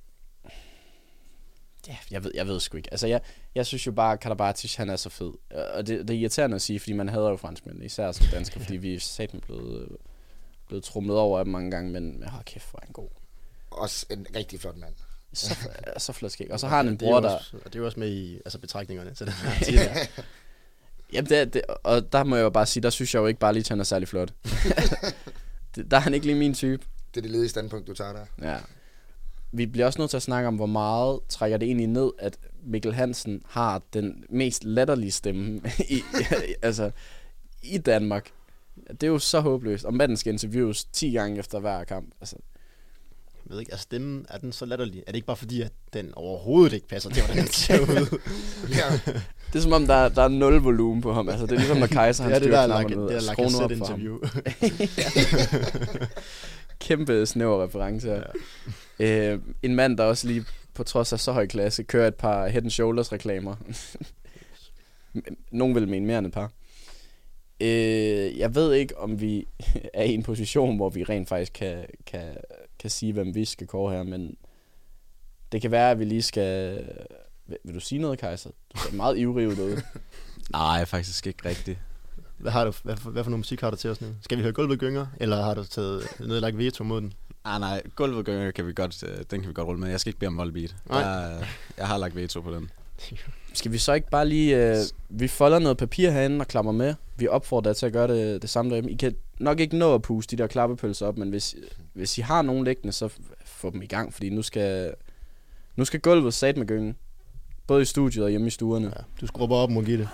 ja, jeg ved, jeg ved sgu ikke. Altså, jeg, jeg synes jo bare, at Karabatić, han er så fed. Og det, det er irriterende at sige, fordi man hader jo franskmændene, især som danskere, fordi vi er satan blevet, blevet trumlet over af mange gange, men åh, kæft, hvor er han god. Også en rigtig flot mand. Så, så flot skæg. Og så har han en bror, der... Også, og det er jo også med i altså betragtningerne til den her tid. Ja. Jamen, det, det, og der må jeg jo bare sige, der synes jeg jo ikke bare lige, at han er særlig flot. det, der er han ikke lige min type. Det er det ledige standpunkt, du tager der. Ja. Vi bliver også nødt til at snakke om, hvor meget trækker det egentlig ned, at Mikkel Hansen har den mest latterlige stemme i, altså, i Danmark. Det er jo så håbløst. Og manden skal interviews ti gange efter hver kamp. Altså. Jeg ved ikke, er stemmen, er den så latterlig? Er det ikke bare fordi, at den overhovedet ikke passer til, hvordan den ser ud? ja. Det er som om, der er, der er nul volumen på ham. Altså, det er ligesom, når Kaiser han styrer knapperne ned og skruer noget op for ham. Kæmpe snævre referencer. Ja. Uh, en mand, der også lige på trods af så høj klasse, kører et par Head and Shoulders reklamer. Nogen vil mene mere end et par. Uh, jeg ved ikke, om vi er i en position, hvor vi rent faktisk kan, kan, kan sige, hvem vi skal kåre her, men det kan være, at vi lige skal... Vil, vil du sige noget, Kajsa? Du er meget ivrig derude. Nej, faktisk ikke rigtigt. Hvad, har du, hvad, for, hvad for noget musik har du til os nu? Skal vi høre Gulvet Gynger, eller har du taget nedlagt veto mod den? Ah, nej, Gulvet Gynger kan vi godt, den kan vi godt rulle med. Jeg skal ikke bede om voldbeat. Jeg, jeg har lagt veto på den. Skal vi så ikke bare lige... Øh, vi folder noget papir herinde og klapper med. Vi opfordrer til at gøre det, det samme derhjemme. I kan nok ikke nå at puste de der klappepølser op, men hvis, hvis I har nogen liggende, så få dem i gang, fordi nu skal, nu skal gulvet sat med gyngen. Både i studiet og hjemme i stuerne. Ja, du skrubber op, Morgitte.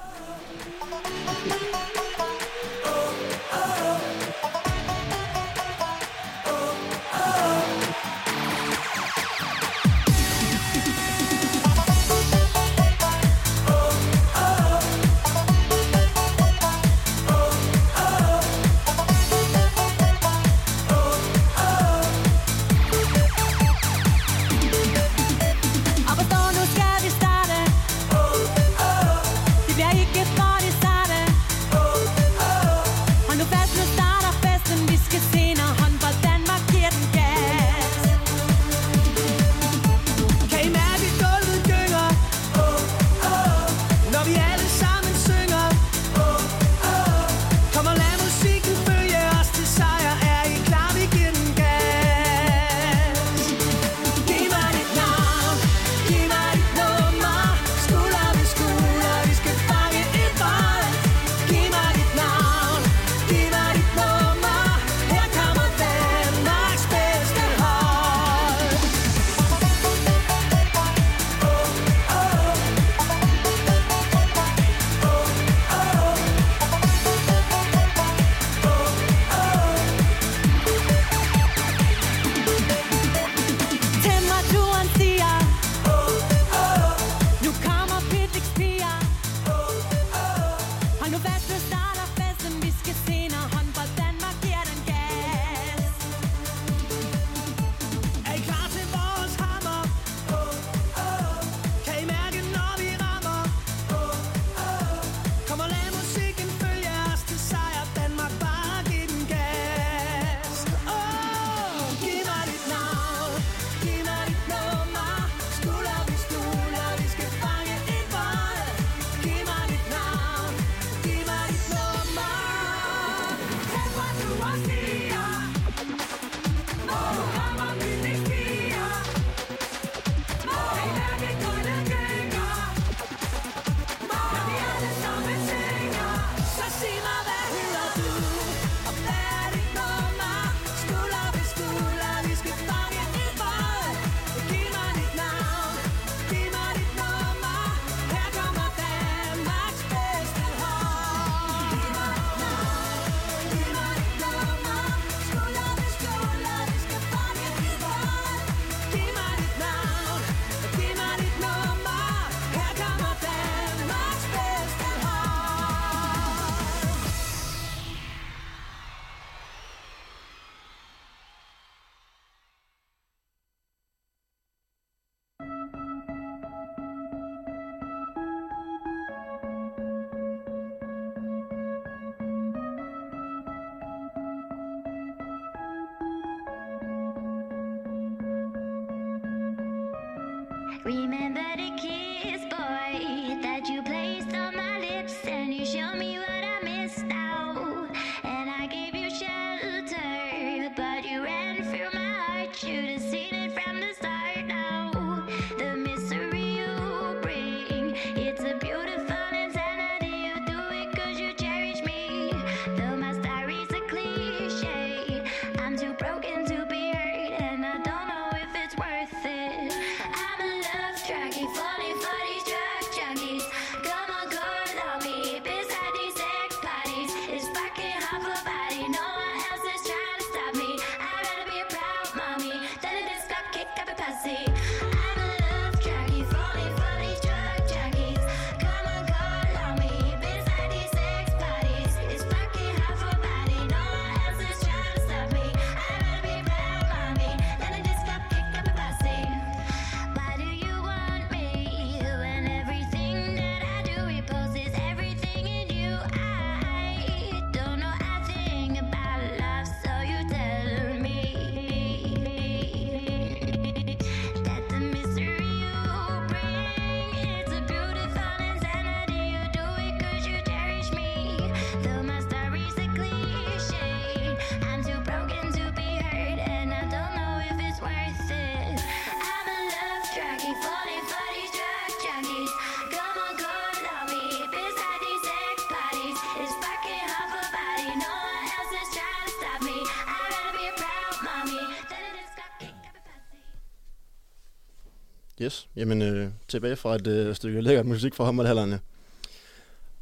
Yes, jamen øh, tilbage fra et øh, stykke lækkert musik fra håndboldhallerne.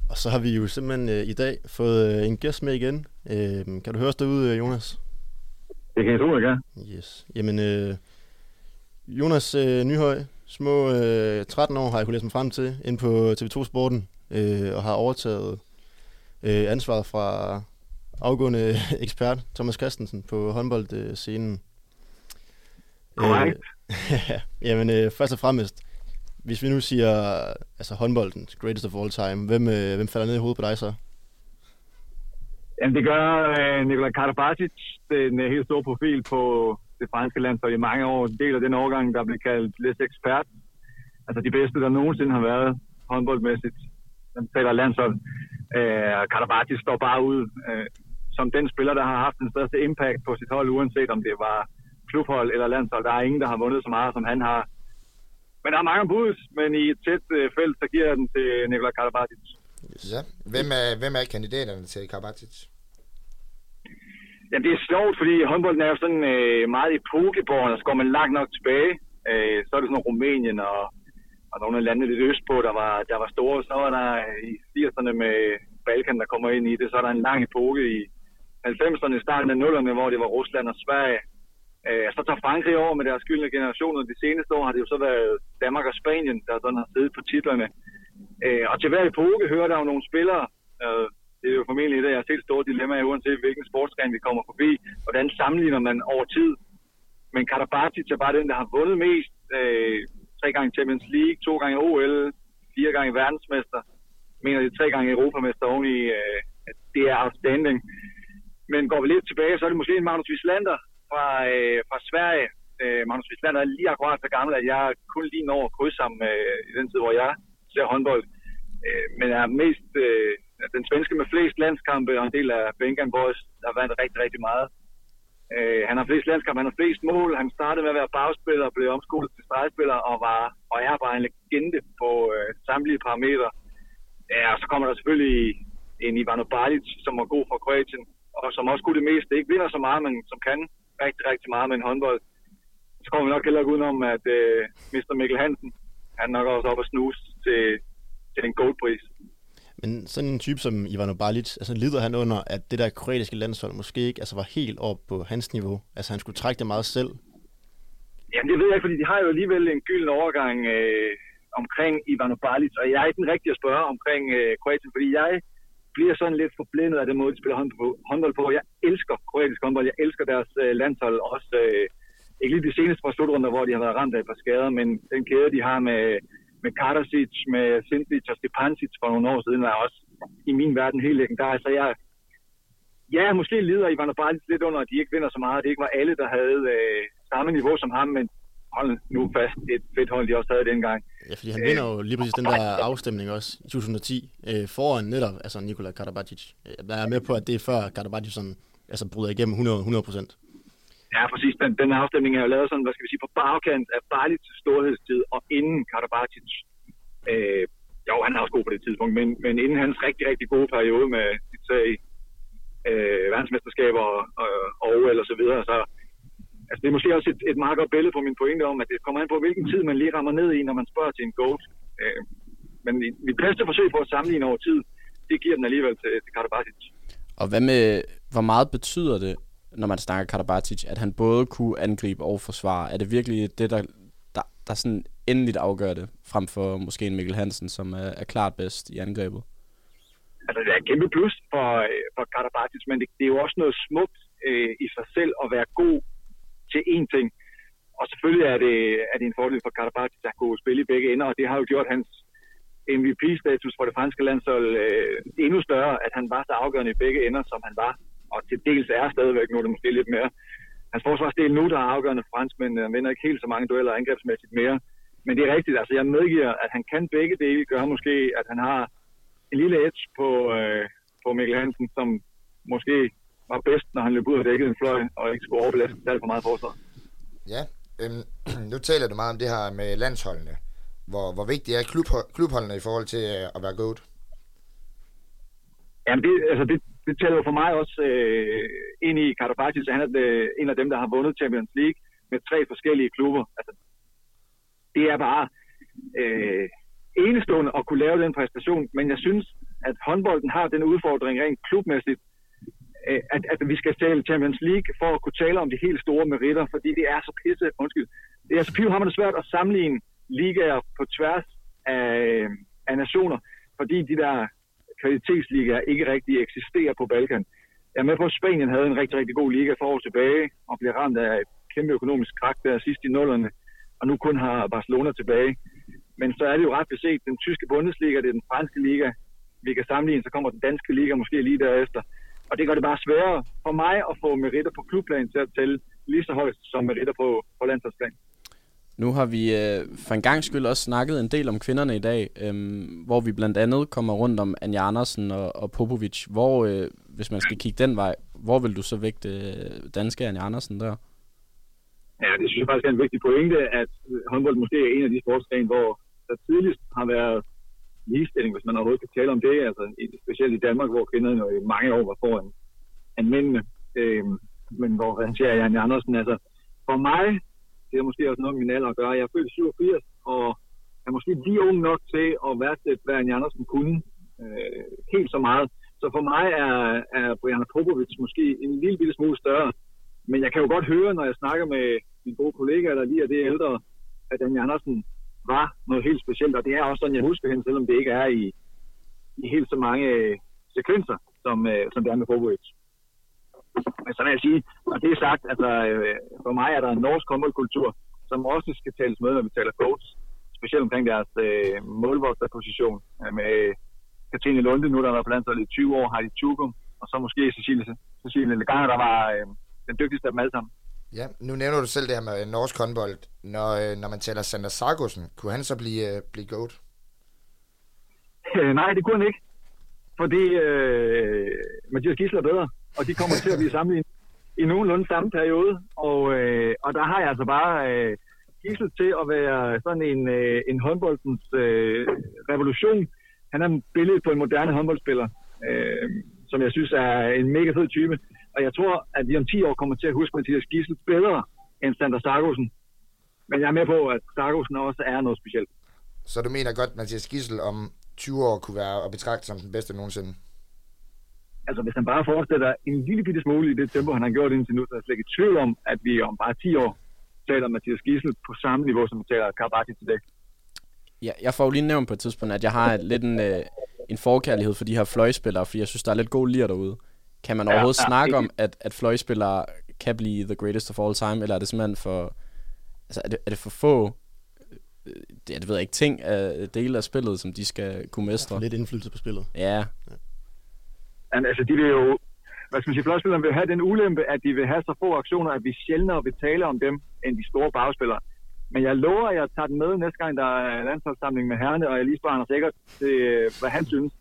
Og så har vi jo simpelthen øh, i dag fået øh, en gæst med igen. Øh, kan du høre os derude, Jonas? Det kan jeg tro, jeg kan. Yes, jamen øh, Jonas øh, Nyhøj, små øh, tretten år har jeg kunne læse mig frem til, ind på T V to Sporten, øh, og har overtaget øh, ansvaret fra afgående ekspert Thomas Christensen på håndboldscenen. Korrekt. Jamen øh, først og fremmest, hvis vi nu siger altså håndbolden, greatest of all time, hvem, øh, hvem falder ned i hovedet på dig så? Jamen det gør øh, Nikolaj Karabatić, den er helt stor profil på det franske landshold i mange år, en del af den årgang, der blev kaldt lidt ekspert. Altså de bedste, der nogensinde har været håndboldmæssigt, den taler landshold. Øh, Karabatić står bare ud øh, som den spiller, der har haft den største impact på sit hold, uanset om det var klubhold eller landshold. Der er ingen, der har vundet så meget, som han har. Men der er mange bud, men i et tæt felt, så giver jeg den til Nikolaj Karabatić. Ja. Hvem er, hvem er kandidaterne til Karabatić? Jamen, det er sjovt, fordi håndbolden er jo sådan øh, meget epokebåren, og så går man langt nok tilbage. Øh, så er det sådan Rumænien og, og nogle af landene lidt østpå, der var, der var store. Så var der i firserne med Balkan, der kommer ind i det. Så er der en lang epoke i halvfemserne, starten af nullerne, hvor det var Rusland og Sverige. Så tager Frankrig over med deres gyldne generationer. De seneste år har det jo så været Danmark og Spanien, der sådan har siddet på titlerne. Og til hver epoke hører der jo nogle spillere. Det er jo formentlig et af jeres helt store dilemmaer, uanset hvilken sportsgren vi kommer forbi. Hvordan sammenligner man over tid? Men Karabatić er bare den, der har vundet mest. Tre gange Champions League, to gange O L, fire gange verdensmester. Jeg mener det tre gange europamester oveni. Det er outstanding. Men går vi lidt tilbage, så er det måske en Magnus Wislander Fra, øh, fra Sverige. Øh, Magnus Wislander er lige akkurat så gammel, at jeg kun lige når at krydse ham øh, i den tid, hvor jeg ser håndbold. Øh, men er mest øh, den svenske med flest landskampe, og en del af Bengan Boys, der har vandt rigtig, rigtig meget. Øh, han har flest landskampe, han har flest mål. Han startede med at være bagspiller, blev omskolet til stregspiller, og, var, og er bare en legende på øh, samtlige parametre. Ja, og så kommer der selvfølgelig en Ivano Balić, som var god for Kroatien, og som også kunne det meste. Ikke vinder så meget, men som kan rigtig, rigtig meget med en håndbold. Så kommer vi nok heller ikke udenom, at øh, mister Mikkel Hansen, han nok også op og snuse til, til en goldpris. Men sådan en type som Ivano Balić, altså lider han under, at det der kroatiske landshold måske ikke altså var helt op på hans niveau? Altså han skulle trække det meget selv? Jamen det ved jeg ikke, fordi de har jo alligevel en gylden overgang øh, omkring Ivano Balić, og jeg er ikke den rigtige at spørge omkring øh, Kroatien, fordi jeg bliver sådan lidt forblændet af den måde, de spiller håndbold på. Jeg elsker kroatisk håndbold. Jeg elsker deres øh, landshold også. Øh, ikke lige de seneste fra slutrunder, hvor de har været ramt af et par skader, men den kæde, de har med, med Kartasic, med Sintic og Stepancic for nogle år siden, var også i min verden helt legendarisk. Så jeg, ja, måske lider Ivano Balić lidt under, at de ikke vinder så meget. Det ikke var alle, der havde øh, samme niveau som ham, men hold nu fast, det er et fedt hold, de også havde dengang. Ja, fordi han vinder jo lige præcis den der afstemning også i to tusind og ti, øh, foran netop altså Nikolaj Karabatić. Der er med på, at det er før Karabatić sådan, altså bryder igennem hundrede procent. Ja, præcis. Den, den afstemning er jo lavet sådan, hvad skal vi sige, på bagkant af Balić storhedstid, og inden Karabatić, øh, jo, han er også god på det tidspunkt, men, men inden hans rigtig, rigtig gode periode med sit sag i øh, verdensmesterskaber og, og O L og så videre, så altså, det er måske også et, et meget godt billede på min pointe om, at det kommer an på, hvilken tid man lige rammer ned i, når man spørger til en goat. Øh, men mit bedste forsøg på at sammenligne over tid, det giver den alligevel til, til Karabatić. Og hvad med, hvor meget betyder det, når man snakker Karabatić, at han både kunne angribe og forsvare? Er det virkelig det, der, der, der sådan endeligt afgør det, frem for måske en Mikkel Hansen, som er, er klart bedst i angrebet? Altså, det er et kæmpe plus for, for Karabatić, men det, det er jo også noget smukt øh, i sig selv at være god til én ting. Og selvfølgelig er det, er det en fordel for Karabatić at kunne spille i begge ender, og det har jo gjort hans M V P-status for det franske landshold øh, endnu større, at han var så afgørende i begge ender, som han var. Og til dels er stadigvæk nu, der måske lidt mere. Hans forsvarsdel nu, der er afgørende for franskmændene, han vinder ikke helt så mange dueller angrebsmæssigt mere. Men det er rigtigt, altså jeg medgiver, at han kan begge dele, gør måske, at han har en lille edge på, øh, på Mikkel Hansen, som måske var bedst, når han løb ud og dækkede en fløj, og ikke skulle overbelaste alt for meget forsvar. Ja, øhm, nu taler du meget om det her med landsholdene. Hvor, hvor vigtigt er klubho- klubholdene i forhold til øh, at være god? Jamen det, altså det, det tæller jo for mig også øh, ind i Karabatić, han er det, en af dem, der har vundet Champions League med tre forskellige klubber. Altså, det er bare øh, enestående at kunne lave den præstation, men jeg synes, at håndbolden har den udfordring rent klubmæssigt, øh, at, at vi skal tale Champions League for at kunne tale om de helt store meritter, fordi det er så pisse, undskyld, det er så pivhamrende svært at sammenligne ligaer på tværs af, af nationer, fordi de der kvalitetsligaer ikke rigtig eksisterer på Balkan. Jeg er med på, at Spanien havde en rigtig, rigtig god liga for år tilbage, og blev ramt af et kæmpe økonomisk krak der sidst i nullerne, og nu kun har Barcelona tilbage. Men så er det jo ret beset, den tyske Bundesliga, det er den franske liga, vi kan sammenligne, så kommer den danske liga måske lige derefter. Og det gør det bare sværere for mig at få meritter på klubplan til at tælle lige så højt som meritter på, på landsholdsplan. Nu har vi øh, for en gang skyld også snakket en del om kvinderne i dag, øh, hvor vi blandt andet kommer rundt om Anja Andersen og, og Popovic. Hvor, øh, hvis man skal kigge den vej, hvor vil du så vægte øh, danske Anja Andersen der? Ja, det synes jeg faktisk er en vigtig pointe, at håndbold måske er en af de sportsgrene, hvor der tidligst har været ligestilling, hvis man overhovedet kan tale om det. Altså, specielt i Danmark, hvor kvinderne i mange år var foran end mændene. Øh, men hvor rangerer Anja Andersen? Altså, for mig... Det er måske også noget med min alder at gøre. Jeg er født syvogfirs, og jeg er måske lige ung nok til at værdsætte, hvad Anja Andersen kunne øh, helt så meget. Så for mig er, er Brianna Popovic måske en lille bitte smule større. Men jeg kan jo godt høre, når jeg snakker med mine gode kollegaer, der lige er det ældre, at Anja Andersen var noget helt specielt. Og det er også sådan, jeg husker hende, selvom det ikke er i, i helt så mange sekvenser, som, øh, som det er med Popovic. Men så vil jeg sige, og det er sagt, altså for mig er der en norsk håndboldkultur, som også skal tales med, når vi taler coach. Specielt omkring deres øh, målvogterposition. Med Katrine Lunde, nu der har været på landsholdet i tyve år, Heidi Tjugum, og så måske Cecilie, Cecilie Leganger, der var øh, den dygtigste af dem alle sammen. Ja, nu nævner du selv det her med norsk håndbold. Når, øh, når man taler Sander Sagosen, kunne han så blive, øh, blive goat? Øh, nej, det kunne han ikke. Fordi øh, Mathias Gidsel er bedre. Og de kommer til at blive sammenlignet i nogenlunde samme periode. Og, øh, og der har jeg altså bare øh, Gidsel til at være sådan en, øh, en håndboldens øh, revolution. Han er et billede på en moderne håndboldspiller, øh, som jeg synes er en mega fed type. Og jeg tror, at vi om ti år kommer til at huske Mathias Gidsel bedre end Sander Sagosen. Men jeg er med på, at Sagosen også er noget specielt. Så du mener godt, at Mathias Gidsel om tyve år kunne være at betragte som den bedste nogensinde? Altså, hvis han bare forestiller en lille bitte smule i det tempo, han har gjort indtil nu, så er jeg slet ikke i tvivl om, at vi om bare ti år taler Mathias Gidsel på samme niveau, som vi taler Karabatić i dag. Ja, jeg får jo lige nævnt på et tidspunkt, at jeg har lidt en, øh, en forkærlighed for de her fløjspillere, fordi jeg synes, der er lidt god lir derude. Kan man overhovedet ja, ja, snakke om, at, at fløjspillere kan blive the greatest of all time, eller er det simpelthen for... Altså, er det, er det for få... Det, jeg ved ikke, ting af dele af spillet, som de skal kunne mestre? Lidt indflydelse på spillet. Ja, ja. Altså, de vil jo, hvad skal man sige, fløjspillerne vil have den ulempe, at de vil have så få aktioner, at vi sjældnere vil tale om dem, end de store bagspillere. Men jeg lover, at jeg tager den med næste gang, der er landsholdssamling med herrene, og jeg lige spørger Anders Eggert til, hvad han synes.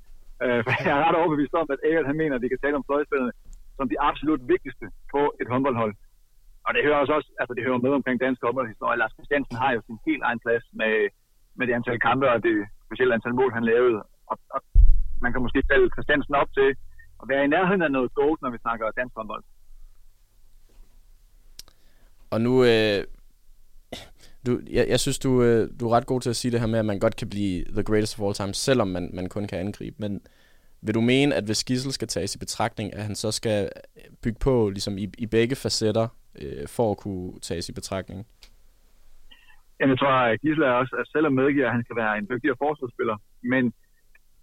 For jeg er ret overbevist om, at Eggert han mener, at vi kan tale om fløjspillerne som de absolut vigtigste på et håndboldhold. Og det hører også, altså det hører med omkring dansk håndboldhistorie. Lars Christiansen har jo sin helt egen plads med, med det antal kampe og det specielle antal mål, han lavede. Og, og man kan måske fælde Christiansen op til at være i nærheden af noget godt, når vi snakker dansk håndbold. Og nu... Øh... Du, jeg, jeg synes, du, du er ret god til at sige det her med, at man godt kan blive the greatest of all time, selvom man, man kun kan angribe. Men vil du mene, at hvis Gidsel skal tages i betragtning, at han så skal bygge på ligesom i, i begge facetter, øh, for at kunne tages i betragtning? Jamen, jeg tror, at Gidsel er også, at selvom medgiver, at han skal være en dygtigere forsvarsspiller. Men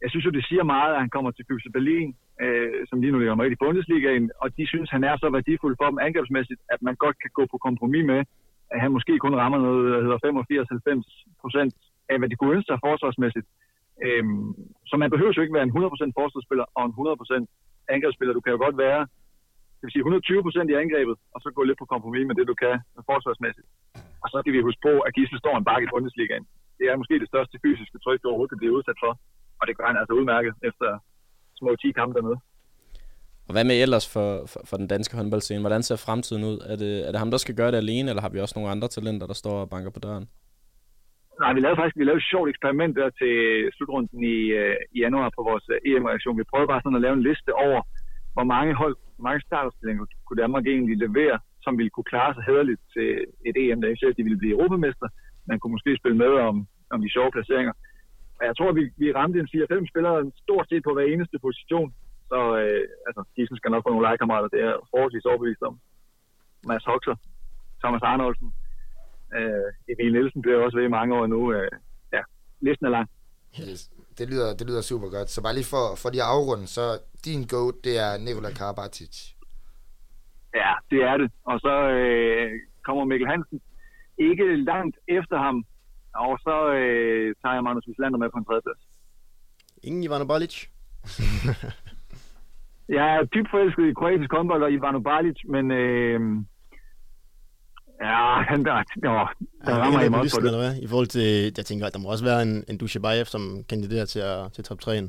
jeg synes jo, det siger meget, at han kommer til F C Berlin, øh, som lige nu ligger med i Bundesligaen, og de synes, han er så værdifuld for dem angrebsmæssigt, at man godt kan gå på kompromis med, at han måske kun rammer noget, der hedder femogfirs til halvfems procent af, hvad de kunne ønske sig forsvarsmæssigt. Øhm, så man behøver jo ikke være en hundrede procent forsvarsspiller og en hundrede procent angrebsspiller. Du kan jo godt være, det vil sige hundrede og tyve procent i angrebet, og så gå lidt på kompromis med det, du kan forsvarsmæssigt. Og så kan vi huske på, at Gidsel står en bakke i Bundesligaen. Det er måske det største fysiske tryk, du overhovedet kan blive udsat for. Og det gør han altså udmærket efter små ti kampe dernede. Og hvad med ellers for, for, for den danske håndboldscene? Hvordan ser fremtiden ud? Er det, er det ham, der skal gøre det alene, eller har vi også nogle andre talenter, der står og banker på døren? Nej, vi lavede faktisk vi lavede et sjovt eksperiment der til slutrunden i, i januar på vores E M-reaktion. Vi prøvede bare sådan at lave en liste over, hvor mange hold, hvor mange starterstillinger kunne Danmark egentlig levere, som ville kunne klare sig hæderligt til et E M, der ikke selv, at de ville blive europamester. Man kunne måske spille med om, om de sjove placeringer. Og jeg tror, vi, vi ramte en fire fem spillere stort set på hver eneste position. Så øh, altså, Gidsel skal nok få nogle legekammerater, det er forholdsvis overbevist om. Mads Huxer, Thomas Arnoldsen, øh, Emil Nielsen bliver også ved i mange år nu. Øh, ja, listen er lang. Yes. Det, lyder, det lyder super godt. Så bare lige for, for de afrunde, så din goat, det er Nikolaj Karabatić. Ja, det er det. Og så øh, kommer Mikkel Hansen ikke langt efter ham, og så øh, tager jeg Magnus Wislander med på en tredjeplads. Ingen Ivano Balić? Jeg er dybt forelsket i kroatisk håndbold og Ivano Balić, men øh, ja, han der, der ja, rammer i meget på det. Hvad? I forhold til, jeg tænker, at der må også være en, en Dujshebaev, som kandiderer til, at, til top tre'en.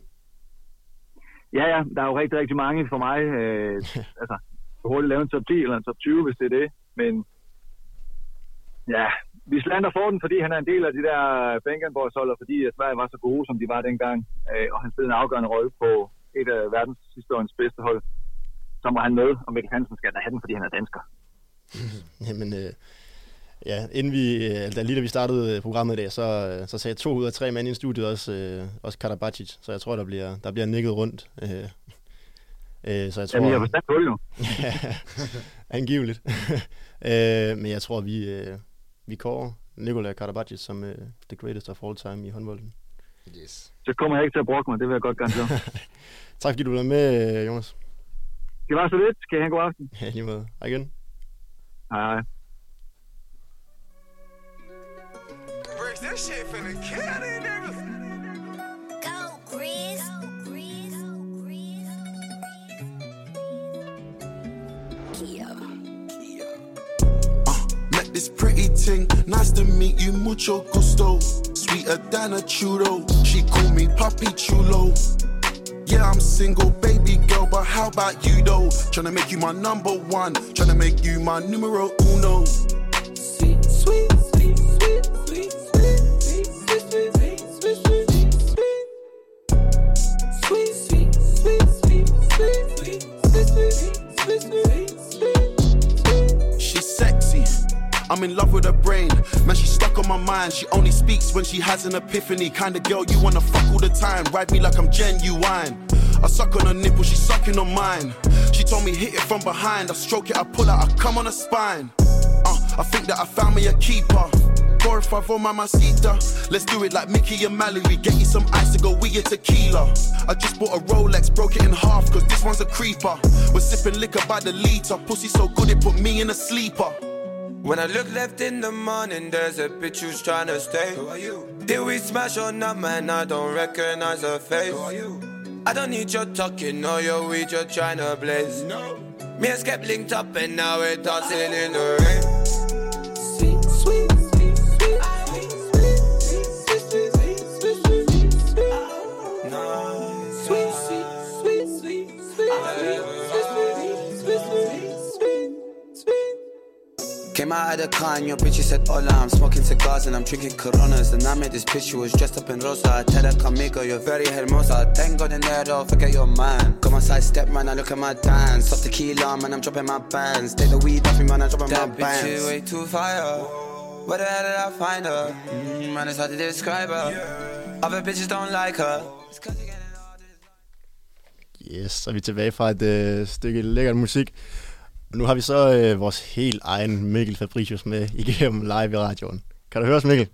Ja, ja, der er jo rigtig, rigtig mange for mig. Øh, altså, hurtigt lave en top ti eller en top tyve, hvis det er det. Men ja, Wislander får den, fordi han er en del af de der Bengenborgsholder, fordi at Sverige var så gode, som de var dengang, øh, og han spillede en afgørende rolle på et af verdens historiens bedste hold, så må han med, og Mikkel Hansen skal da have den, fordi han er dansker. Jamen, øh, ja, inden vi, øh, da lige da vi startede programmet i dag, så, øh, så sagde to ud af tre mænd i studiet også, øh, også Karabatić, så jeg tror, der bliver, der bliver nikket rundt. Øh, øh, så jeg tror, Jamen, jeg har forstået hul nu. Angiveligt. øh, men jeg tror, vi, øh, vi kører Nikolaj Karabatić som øh, the greatest of all time i håndbolden. Yes. Så kommer jeg ikke til at brokke mig, det vil jeg godt gerne gøre. Tak fordi du blev med, Jonas. Det var så lidt. Kan I have en god aften? Ja, lige måde. Hej igen. Hej, hej. This pretty thing, nice to meet you, mucho gusto. Sweeter than a churro, she called me Papi Chulo. Yeah, I'm single, baby girl, but how about you though? Tryna make you my number one, tryna make you my numero uno. Sweet, sweet, sweet, sweet, sweet, sweet, sweet, sweet, sweet, sweet, sweet, sweet, sweet, sweet, sweet, sweet, sweet, sweet, sweet, sweet. She's sexy. I'm in love with her brain, man, she's stuck on my mind. She only speaks when she has an epiphany. Kinda girl you wanna fuck all the time. Ride me like I'm genuine. I suck on her nipple, she's sucking on mine. She told me hit it from behind. I stroke it, I pull out, I come on her spine. Uh, I think that I found me a keeper. Four or five on my masita. Let's do it like Mickey and Mallory. Get you some ice to go with your tequila. I just bought a Rolex, broke it in half, cause this one's a creeper. We're sipping liquor by the liter. Pussy so good it put me in a sleeper. When I look left in the morning, there's a bitch who's tryna stay. Who are you? Did we smash or not, man? I don't recognize her face. Who are you? I don't need your talking or your weed, you're tryna blaze. No. Me and Skep linked up and now we're dancing in the rain. Sweet, sweet, sweet, sweet. out of the car and your bitch, she said, hola, I'm smoking cigars and I'm drinking Coronas. And I made this bitch, she was dressed up in rosa. I tell her, Camigo, you're very hermosa. Tango de Nero, forget your mind. Come on, sidestep, man, I look at my dance. Off tequila, man, I'm dropping my bands. Take the weed off me, man, I'm dropping that my bands. That bitch is way too fire. Where the hell did I find her? Mm, man, it's hard to describe her. Other bitches don't like her. Yes, så er vi tilbage fra et øh, stykke lækkert musik. Nu har vi så øh, vores helt egen Mikkel Fabricius med igennem live i radioen. Kan du høre os, Mikkel?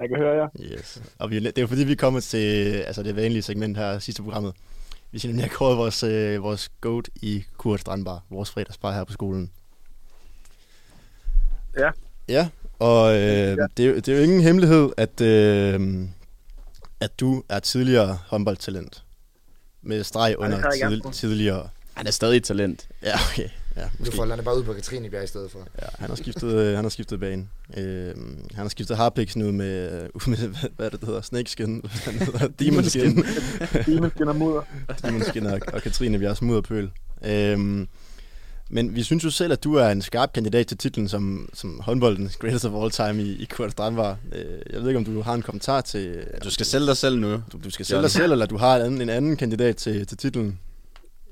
Jeg kan høre jer. Ja. Yes. Og vi, det er jo fordi, vi er kommet til altså det vanlige segment her sidste programmet. Vi skal nemlig have kåret vores, øh, vores goat i Kurt Strandbar, vores fredagsbar her på skolen. Ja. Ja, og øh, ja. Det, er, det er jo ingen hemmelighed, at, øh, at du er tidligere håndboldtalent. Med streg under ja, tid, tidligere. Han er stadig et talent. Ja, okay. Ja, nu folder han bare ud på Katrinebjerg i stedet for. Ja, han har skiftet, han har skiftet bane. Øh, han har skiftet harpiks nu med, med hvad, hvad det hedder, snakeskin, demon skin. Demon skin og mudder. Demon skin og, og Katrinebjergs mudderpøl. Øh, men vi synes jo selv, at du er en skarp kandidat til titlen som, som håndboldens greatest of all time i, i Kurt Strandbar. Jeg ved ikke, om du har en kommentar til... Du skal sælge dig selv nu. Du, du skal sælge dig selv, eller du har en anden, en anden kandidat til, til titlen.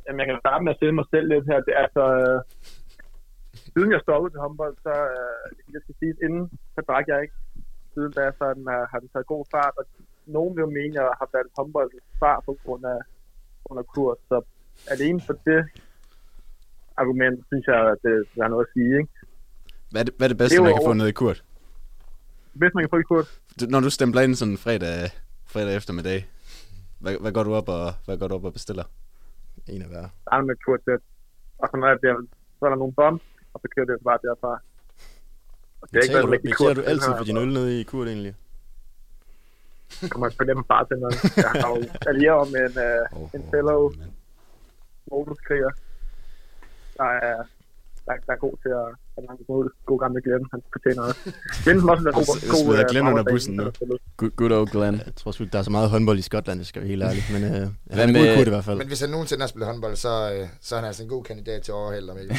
Jamen, jeg kan starte med at sælge mig selv lidt her. Det, altså, øh, siden jeg stoppede til håndbold, så øh, jeg skal sige, inden så drak jeg ikke. Siden da sådan, har, har den taget god fart, og nogen vil jo mene, at jeg har været håndboldens far på grund af under Kurt. Så alene for det... argument, synes jeg, at det, det har noget at sige, ikke? Hvad er det, hvad er det bedste, det er man kan over... få ned i Kurt? Det bedste, man kan få i Kurt? Du, når du stempler ind sådan fredag, fredag eftermiddag, hvad, hvad går du op og, hvad går du op og bestiller? En af hver. Starter med Kurt-sæt. Og så når jeg bliver, så er der nogle bom, og så kører det bare derfra. Og det er betaler, ikke, hvad, du, betaler du altid for din øl nede i Kurt, egentlig? Jeg kommer på dem bare til noget. Jeg har jo allier om en, uh, oh, en fellow motorskriger. Der er, der, der er god til at have langt ud. God gamle Glenn, han fortænder også. Glenn må også være god. Jeg smider Glenn under bussen nu. Good, good old Glenn. Jeg tror sgu, der er så meget håndbold i Skotland, det skal vi helt ærligt. Men øh, han er en god kurt i hvert fald. Men hvis han nogensinde har spillet håndbold, så, øh, så er han altså en god kandidat til at overhælde dig, Mikkel.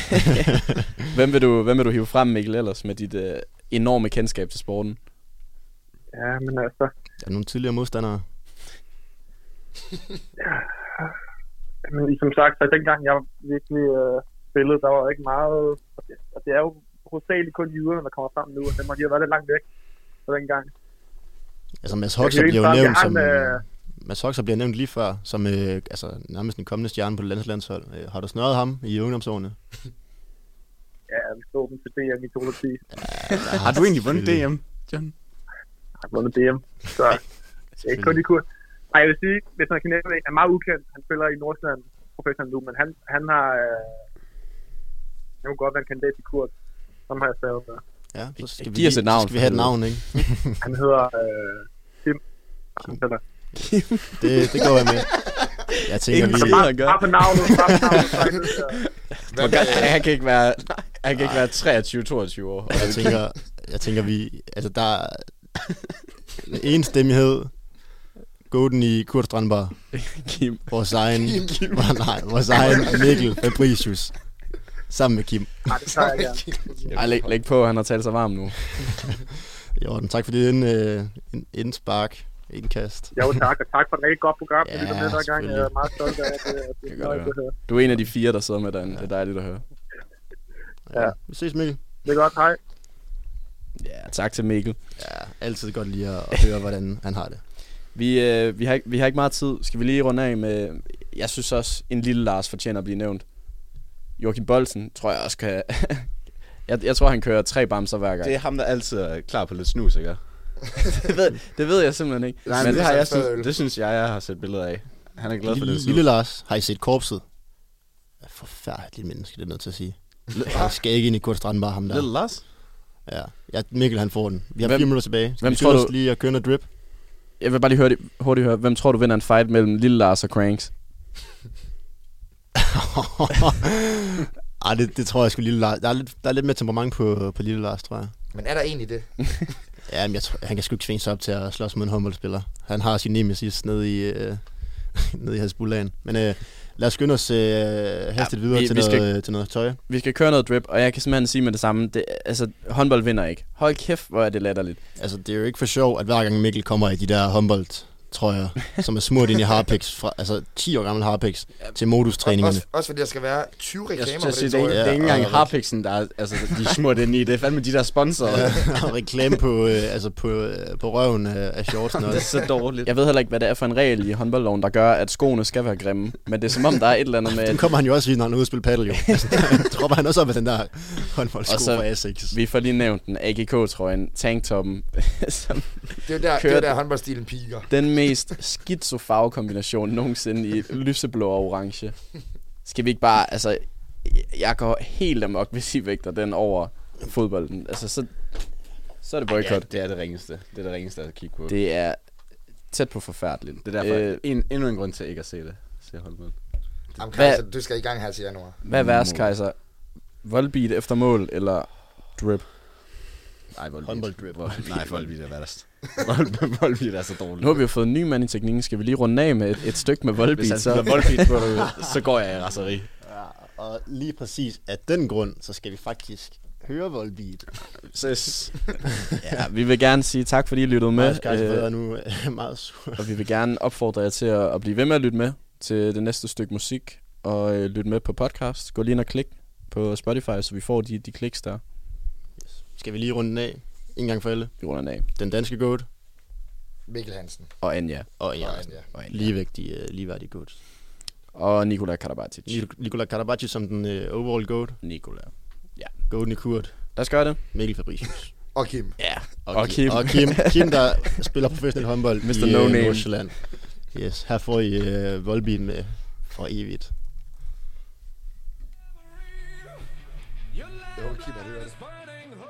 hvem, vil du, hvem vil du hive frem, Mikkel, ellers med dit øh, enorme kendskab til sporten? Ja, men altså... Der er nogle tidligere modstandere. Ja. Men som sagt, så dengang jeg virkelig... Øh, spillet, der var ikke meget, og det, og det er jo hovedsageligt kun jyderne, der kommer frem nu, og dem har de jo været lidt langt væk fra dengang. Altså Mads Huxer bliver jo nævnt som, øh... Mads Huxer bliver nævnt lige før, som øh, altså, nærmest den kommende stjerne på det landslandshold. Øh, har du snørret ham i ungdomsårene? Ja, vi så dem til D M i to tusind ti. Ja, har du egentlig vundet D M, John? Jeg har vundet D M, så det er ikke kun i Kurt. Nej, jeg vil sige, hvis man kan nævne en, er meget ukendt, han spiller i Nordsjælland professionelt nu, men han, han har... Øh, det kunne godt være en kandidat i Kurt, som har jeg stadig med. Ja, så skal vi, lige, navn, så skal vi have et navn, ikke? Han hedder øh, Kim. Kim. Kim. Det, det går jeg med. Jeg tænker, vi... Bare på navnet, bare på navnet. Han kan ikke være, han kan ikke være treogtyve toogtyve år. Jeg tænker, jeg tænker vi... Altså, der er en enstemmighed. Goaten i Kurt Strandbar. Kim. Vores egen... Kim. Nej, vores egen Mikkel Fabricius. Sammen med Kim. Nej, det tager jeg gerne. Ej, læg, læg på, han har talt sig varm nu. Jo, tak for det indspark, uh, indkast. Jo, tak, og tak for et rigtig godt program. Ja, det er med gang. Jeg er meget stolt af, at det, det, det, det, det du er en af de fire, der sidder med derinde. Ja. Det er dejligt at høre. Ja. Ja. Vi ses, Mikkel. Det er godt, hej. Ja, tak til Mikkel. Ja, altid godt lige at, at høre, hvordan han har det. Vi, øh, vi, har, vi har ikke meget tid. Skal vi lige runde af med, jeg synes også, en lille Lars fortjener at blive nævnt. Joachim Boldsen, tror jeg også kan... jeg, jeg tror, han kører tre bamser hver gang. Det er ham, der altid er klar på lidt snus, ikke? det, ved, det ved jeg simpelthen ikke. Nej, men, men det, har jeg synes, det synes jeg, jeg har set billeder af. Han er glad Lille, for lidt snus. Lille Lars, har I set korpset? Forfærdeligt menneske, det er nødt til at sige. Han skal ikke ind i Kurt Strandbar, ham der. Lille Lars? Ja, ja, Mikkel han får den. Vi har hvem, fire minutter tilbage. Skal hvem vi tror du... lige at køre noget drip? Jeg vil bare lige høre det, hurtigt høre. Hvem tror du vinder en fight mellem Lille Lars og Cranks? Ej, det, det tror jeg sgu Lille Lars. Der er lidt, der er lidt mere temperament på, på Lille Lars, tror jeg. Men er der egentlig det? Jamen, jeg tror, han kan sgu ikke tvinge sig op til at slås med en håndboldspiller. Han har sin nemesis nede i, øh, ned i Hezbollahen. Men øh, lad os skynde os øh, hastigt ja, videre vi, til, vi noget, skal, til noget tøj. Vi skal køre noget drip, og jeg kan simpelthen sige med det samme, det, altså håndbold vinder ikke. Hold kæft, hvor er det latterligt. Altså det er jo ikke for sjov, at hver gang Mikkel kommer i de der håndboldtrøjer, som er smurt ind i Harpix, fra, altså ti år gammel Harpix, til modustræningerne. Også, også fordi der skal være tyve reklamer på det tøj. Det, ja, det er ikke engang Harpixen, der er, altså, de er smurt ind i. Det er fandme de der sponsorer. Ja, og reklame på, øh, altså på, øh, på røven øh, af shortsen. Det er så dårligt. Jeg ved heller ikke, hvad det er for en regel i håndboldloven, der gør, at skoene skal være grimme. Men det er som om, der er et eller andet med... Den kommer han jo også i, når han er ude at spille paddle, jo. Dropper han også op med den der håndboldsko fra Asics. Vi får lige nævnt den. A G K-trøjen, tanktoppen. Det er der, det er der håndboldstilen piker. Den mest skizofarvekombination nogensinde i lyseblå og orange. Skal vi ikke bare, altså, jeg går helt amok, hvis I vægter den over fodbolden. Altså, så, så er det boykot. Ja, det er det ringeste. Det er det ringeste at kigge på. Det er tæt på forfærdeligt. Det er derfor øh, en, endnu en grund til ikke at se det, siger Holmen. Jamen, Kajsa, du skal i gang her til januar. Hvad er værst, Kajsa? Voldbeat efter mål, eller drip? Nej, voldbeat. Nej, voldbeat er værst. Voldbeat er så dårligt. Nu har vi jo fået en ny mand i teknikken. Skal vi lige runde af med et, et stykke med voldbeat? Hvis han spiller voldbeat på det, så går jeg i raseri. Ja, og lige præcis af den grund, så skal vi faktisk høre voldbeat. Ses. Ja, vi vil gerne sige tak, fordi I lyttede med. Æ, nu meget sur. Og vi vil gerne opfordre jer til at, at blive ved med at lytte med til det næste stykke musik. Og øh, lytte med på podcast. Gå lige ind og klik på Spotify, så vi får de, de kliks der. Yes. Skal vi lige runde den af? En gang for alle. Vi runder den af. Den danske goat. Mikkel Hansen. Og Anja. Og Anja. Og Anja. Og Anja. Ligevægtige, ligeværdige goats. Og Nikolaj Karabatić. Nik- Nikolaj Karabatić som den uh, overall goat. Nikolaj. Ja. Goaten i Kurt. Lad os gøre det. Mikkel Fabricius. Og Kim. Ja. Og, og Kim. Kim. Og Kim. Kim, der spiller professionel håndbold mister i no uh, Nordsjælland. Yes. Her får I uh, voldbeat med for evigt. Det var Kim, er det, er det?